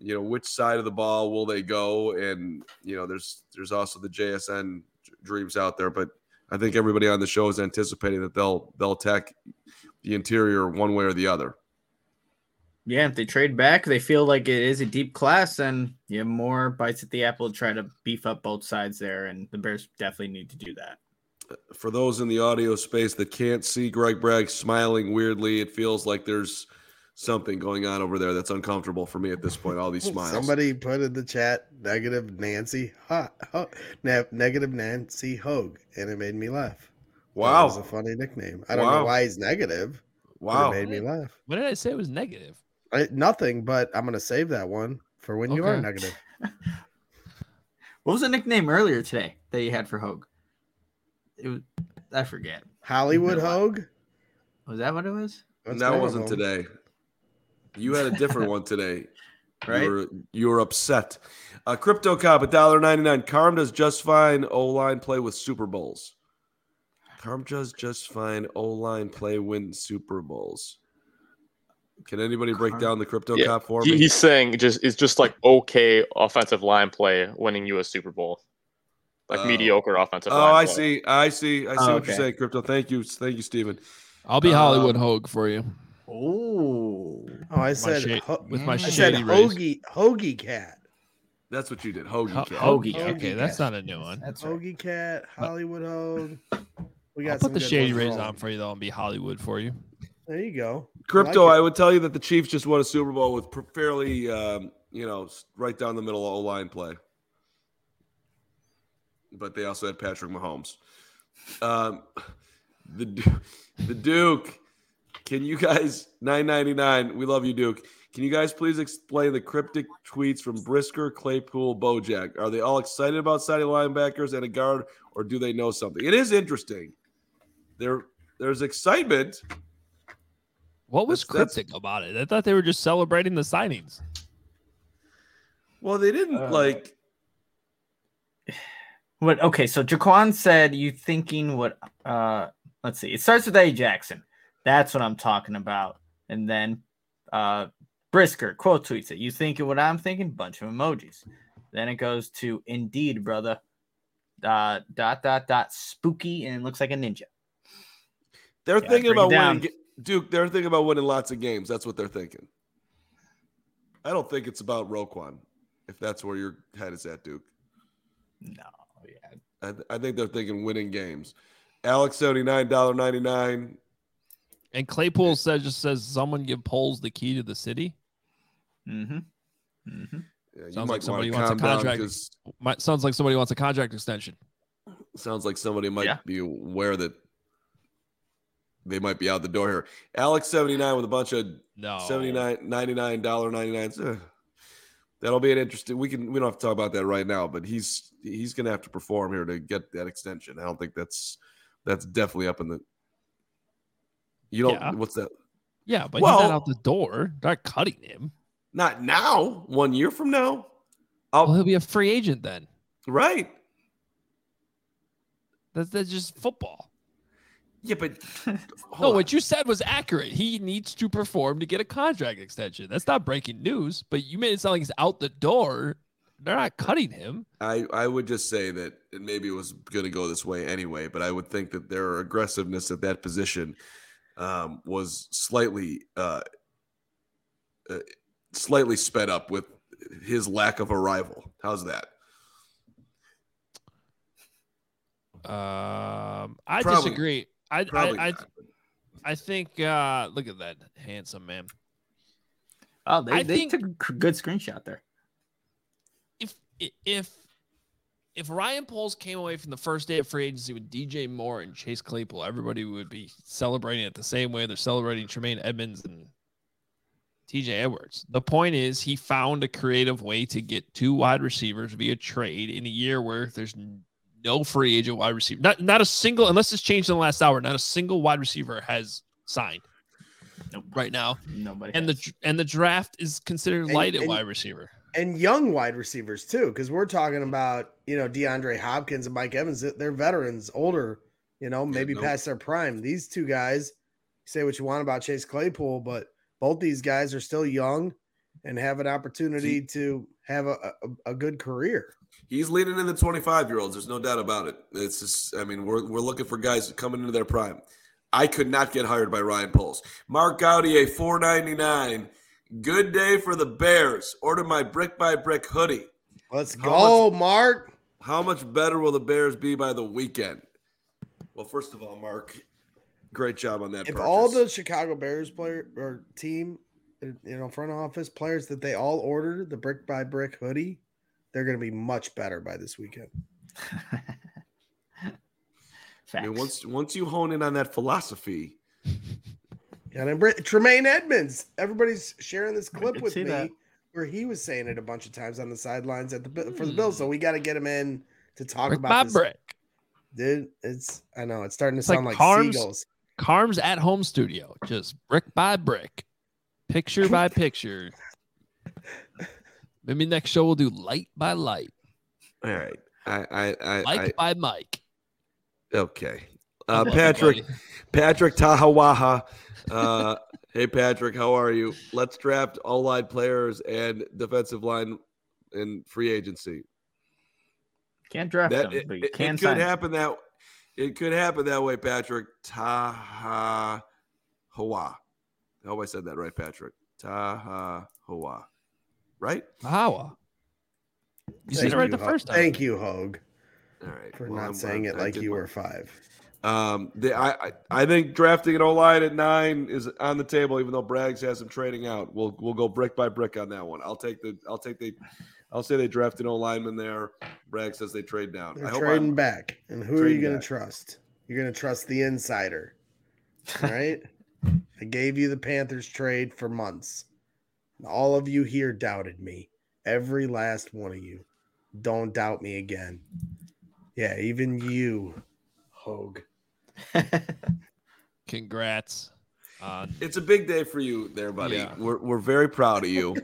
which side of the ball will they go? And, there's also the JSN dreams out there. But I think everybody on the show is anticipating that they'll attack the interior one way or the other. Yeah, if they trade back, they feel like it is a deep class, and you have more bites at the apple to try to beef up both sides there, and the Bears definitely need to do that. For those in the audio space that can't see Greg Braggs smiling weirdly, it feels like there's something going on over there that's uncomfortable for me at this point, all these smiles. Somebody put in the chat, negative Nancy Hoge, and it made me laugh. Wow. That was a funny nickname. I don't know why he's negative. Wow. It made me laugh. What did I say was negative? Nothing, but I'm going to save that one for when you are negative. What was the nickname earlier today that you had for Hoge? I forget. Hollywood Hoge? Was that what it was? That wasn't today. You had a different one today. Right? You were upset. Crypto Cop, $1.99. Carm does just fine. O-line play with Super Bowls. Carm does just fine. O-line play win Super Bowls. Can anybody break down the Crypto Cop for me? He's saying it's just like okay offensive line play winning you a Super Bowl. Like mediocre offensive line play. I see what you're saying, Crypto. Thank you, Steven. I'll be Hollywood Hoge for you. Oh, I said Hoagie Cat. That's what you did. Hoagie Cat. Okay, that's not a new one. That's Hoagie Cat, Hollywood Hoge. I'll put the Shady Rays on for you, though, and be Hollywood for you. There you go. Crypto, I would tell you that the Chiefs just won a Super Bowl with fairly, right down the middle O-line play. But they also had Patrick Mahomes. The Duke, can you guys, $9.99, we love you, Duke. Can you guys please explain the cryptic tweets from Brisker, Claypool, Bojack? Are they all excited about signing linebackers and a guard, or do they know something? It is interesting. There's excitement. What was cryptic about it? I thought they were just celebrating the signings. Well, they didn't like. What? Okay, so Jaquan said, "You thinking what?" Let's see. It starts with A. Jackson. That's what I'm talking about. And then Brisker quote tweets it. You thinking what I'm thinking? Bunch of emojis. Then it goes to Indeed, brother. ... Spooky, and it looks like a ninja. They're thinking about winning, Duke. They're thinking about winning lots of games. That's what they're thinking. I don't think it's about Roquan, if that's where your head is at, Duke. No, yeah. I think they're thinking winning games. Alex, $79.99. And Claypool just says, someone give Poles the key to the city. Mm-hmm. Mm-hmm. Yeah, sounds like somebody wants a contract. Sounds like somebody wants a contract extension. Sounds like somebody might be aware that they might be out the door here. Alex, 79 with a bunch of $79.99. That'll be an interesting. We don't have to talk about that right now, but he's gonna have to perform here to get that extension. I don't think that's definitely up in the. You don't. Yeah. What's that? Yeah, but he's not out the door. They're not cutting him. Not now. 1 year from now, he'll be a free agent then. Right. That's just football. Yeah, but what you said was accurate. He needs to perform to get a contract extension. That's not breaking news. But you made it sound like he's out the door. They're not cutting him. I would just say that it maybe was going to go this way anyway. But I would think that their aggressiveness at that position was slightly sped up with his lack of arrival. How's that? I probably disagree. I think. Look at that handsome man. Oh, they took a good screenshot there. If Ryan Poles came away from the first day of free agency with DJ Moore and Chase Claypool, everybody would be celebrating it the same way they're celebrating Tremaine Edmunds and TJ Edwards. The point is, he found a creative way to get two wide receivers via trade in a year where there's no free agent wide receiver. Not a single, unless it's changed in the last hour, not a single wide receiver has signed right now. Nobody. And the draft is considered light at wide receiver. And young wide receivers, too, because we're talking about, DeAndre Hopkins and Mike Evans. They're veterans, older, past their prime. These two guys, say what you want about Chase Claypool, but both these guys are still young and have an opportunity to have a good career. He's leading in the 25-year-olds. There's no doubt about it. It's just, we're looking for guys coming into their prime. I could not get hired by Ryan Poles. Mark Gaudier, $4.99. Good day for the Bears. Order my brick by brick hoodie. Let's go, Mark. How much better will the Bears be by the weekend? Well, first of all, Mark, great job on that. If purchase. All the Chicago Bears player or team, front office players that they all order the brick by brick hoodie, they're going to be much better by this weekend. Once you hone in on that philosophy. And Tremaine Edmunds, everybody's sharing this clip with me where he was saying it a bunch of times on the sidelines for the Bills. So we got to get him in to talk about this. Brick. Dude, it's starting to sound like seagulls. Carm's at home studio, just brick by brick, picture by picture. Maybe next show we'll do light by light. All right, by Mike. Okay, Patrick Tahawaha. Hey Patrick, how are you? Let's draft all line players and defensive line in free agency. Can't draft that, them. But you can it sign. Could happen that way, Patrick. Tahawa. I hope I said that right, Patrick. Tahawa. Right? Tahawa. You said it right the first time. Thank you, Hoge. All right. For not saying it like you were five. I think drafting an O-line at 9 is on the table, even though Braggs has him trading out. We'll go brick by brick on that one. I'll say they draft an O-lineman there. Braggs says they trade down. They're trading back. And who are you going to trust? You're going to trust the insider, right? I gave you the Panthers trade for months. All of you here doubted me. Every last one of you. Don't doubt me again. Yeah, even you, Hoge. Congrats. It's a big day for you there, buddy. Yeah. We're very proud of you.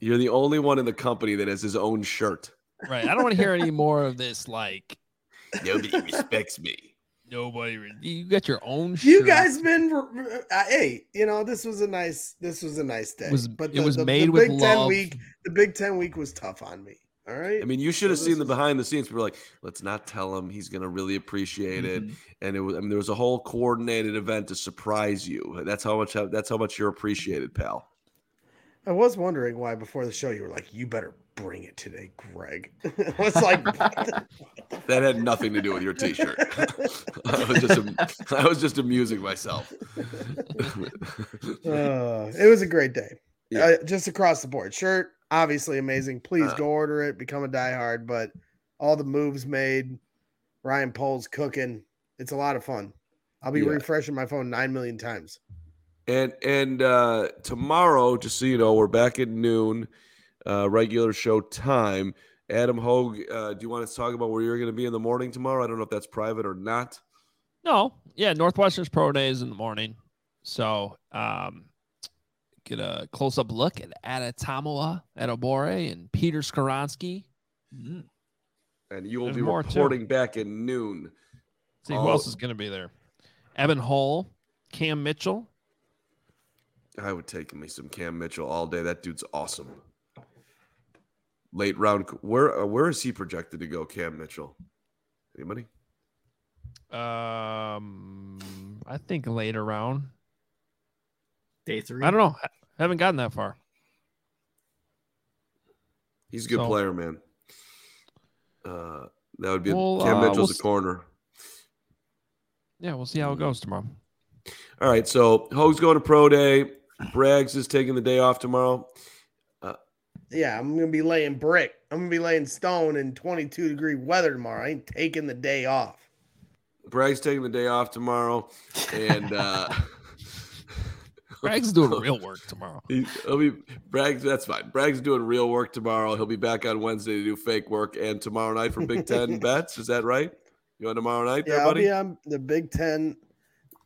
You're the only one in the company that has his own shirt. Right. I don't want to hear any more of this, like, nobody respects me. Nobody. You got your own shirt. You guys been, hey, you know, this was a nice day. The Big 10 week was tough on me. All right. I mean, you should have seen the behind the scenes. We were like, let's not tell him. He's going to really appreciate it. And it was, I mean, there was a whole coordinated event to surprise you. That's how much you're appreciated, pal. I was wondering why before the show you were like, you better bring it today, Greg. I was like, that had nothing to do with your t-shirt. I was just amusing myself. It was a great day. Yeah. Just across the board. Shirt, obviously amazing. Please go order it. Become a diehard. But all the moves made, Ryan Poles cooking. It's a lot of fun. I'll be refreshing my phone 9 million times. And tomorrow, just so you know, we're back at noon, regular show time. Adam Hoge, do you want to talk about where you're going to be in the morning tomorrow? I don't know if that's private or not. No. Yeah, Northwestern's pro day is in the morning. So get a close-up look at Adetomola, Adobore, and Peter Skoronski. Mm. And you will be reporting back at noon. See who else is going to be there. Evan Hull, Cam Mitchell. I would take me some Cam Mitchell all day. That dude's awesome. Late round. Where is he projected to go, Cam Mitchell? Anybody? I think later round. Day 3. I don't know. I haven't gotten that far. He's a good player, man. That would be Cam Mitchell's a corner. Yeah, we'll see how it goes tomorrow. All right, so Hoge's going to pro day. Braggs is taking the day off tomorrow. I'm going to be laying brick. I'm going to be laying stone in 22-degree weather tomorrow. I ain't taking the day off. Braggs taking the day off tomorrow. And Braggs doing real work tomorrow. Braggs, that's fine. Braggs doing real work tomorrow. He'll be back on Wednesday to do fake work. And tomorrow night for Big Ten bets. Is that right? You on tomorrow night there, buddy? Yeah, I'll be on the Big Ten.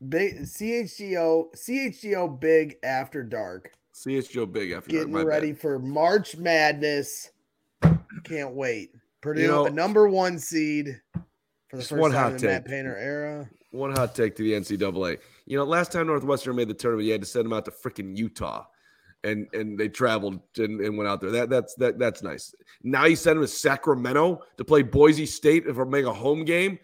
Big CHGO Big After Dark. CHGO Big After Dark. Getting ready for March Madness. Can't wait. Purdue, the number 1 seed for the first time in the Matt Painter era. One hot take to the NCAA. You know, last time Northwestern made the tournament, you had to send them out to freaking Utah, and they traveled and went out there. That's nice. Now you send them to Sacramento to play Boise State or make a home game.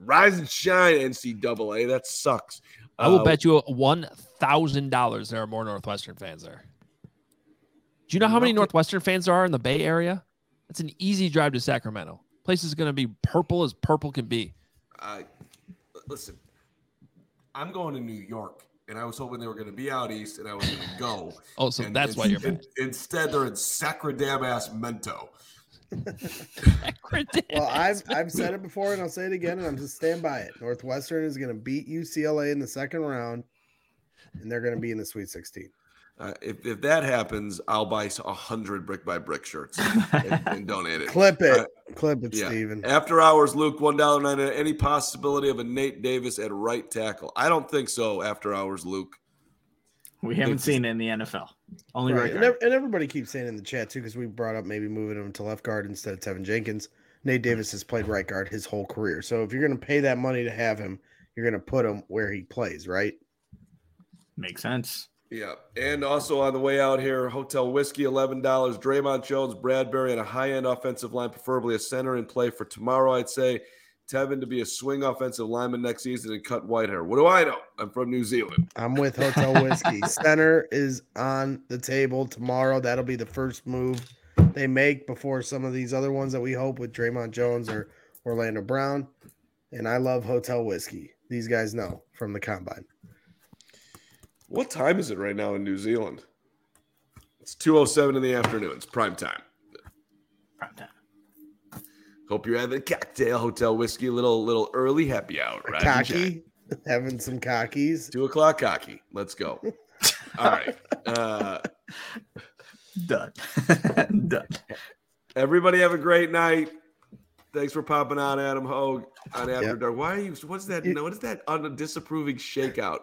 Rise and shine, NCAA. That sucks. I will bet you $1,000 there are more Northwestern fans there. Do you know how many Northwestern fans there are in the Bay Area? That's an easy drive to Sacramento. Place is going to be purple as purple can be. Listen, I'm going to New York, and I was hoping they were going to be out east, and I was going to go. That's why you're mad. Instead, they're in Sacramento. Well, I've said it before and I'll say it again, and I'm just stand by it. Northwestern is going to beat UCLA in the second round, and they're going to be in the Sweet 16. If that happens, I'll buy 100 brick by brick shirts and donate it. Clip it, yeah. Steven. After hours, Luke, $1.99. Any possibility of a Nate Davis at right tackle? I don't think so. After hours, Luke. We haven't seen it in the NFL. Only right guard. And everybody keeps saying in the chat, too, because we brought up maybe moving him to left guard instead of Tevin Jenkins. Nate Davis has played right guard his whole career. So if you're going to pay that money to have him, you're going to put him where he plays, right? Makes sense. Yeah. And also on the way out here, Hotel Whiskey, $11. Draymond Jones, Bradbury, and a high-end offensive line, preferably a center in play for tomorrow, I'd say. Tevin to be a swing offensive lineman next season and cut white hair. What do I know? I'm from New Zealand. I'm with Hotel Whiskey. Center is on the table tomorrow. That'll be the first move they make before some of these other ones that we hope with Draymond Jones or Orlando Brown. And I love Hotel Whiskey. These guys know from the combine. What time is it right now in New Zealand? It's 2:07 in the afternoon. It's prime time. Prime time. Hope you're having a cocktail, Hotel Whiskey, little early happy hour. Right? Cocky, having some cockies. 2:00 cocky. Let's go. All right. Done. Done. Everybody have a great night. Thanks for popping on, Adam Hoge on After Dark. Why are you? What's that? What is that disapproving shakeout?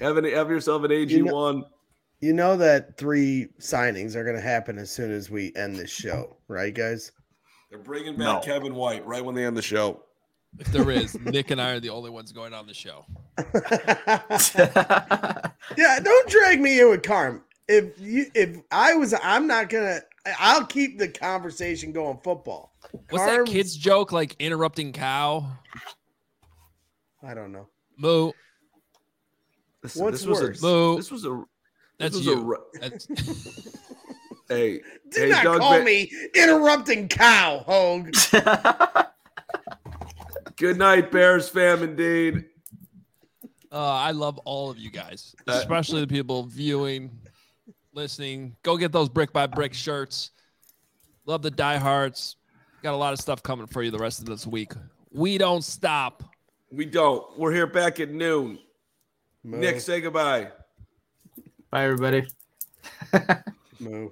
Have yourself an AG1. You know that 3 signings are going to happen as soon as we end this show, right, guys? They're bringing back Kevin White right when they end the show. If there is, Nick and I are the only ones going on the show. Yeah, don't drag me in with Carm. I'll keep the conversation going. Football. What's that kid's joke like? Interrupting cow. I don't know. Moo. Listen, what's worse? Moo. This was a. That's you. Hey, do not call me interrupting cow, Hoge. Good night, Bears fam. Indeed. I love all of you guys, especially the people viewing, listening. Go get those brick by brick shirts. Love the diehards. Got a lot of stuff coming for you the rest of this week. We don't stop. We don't. We're here back at noon. Moo. Nick, say goodbye. Bye, everybody. Moo.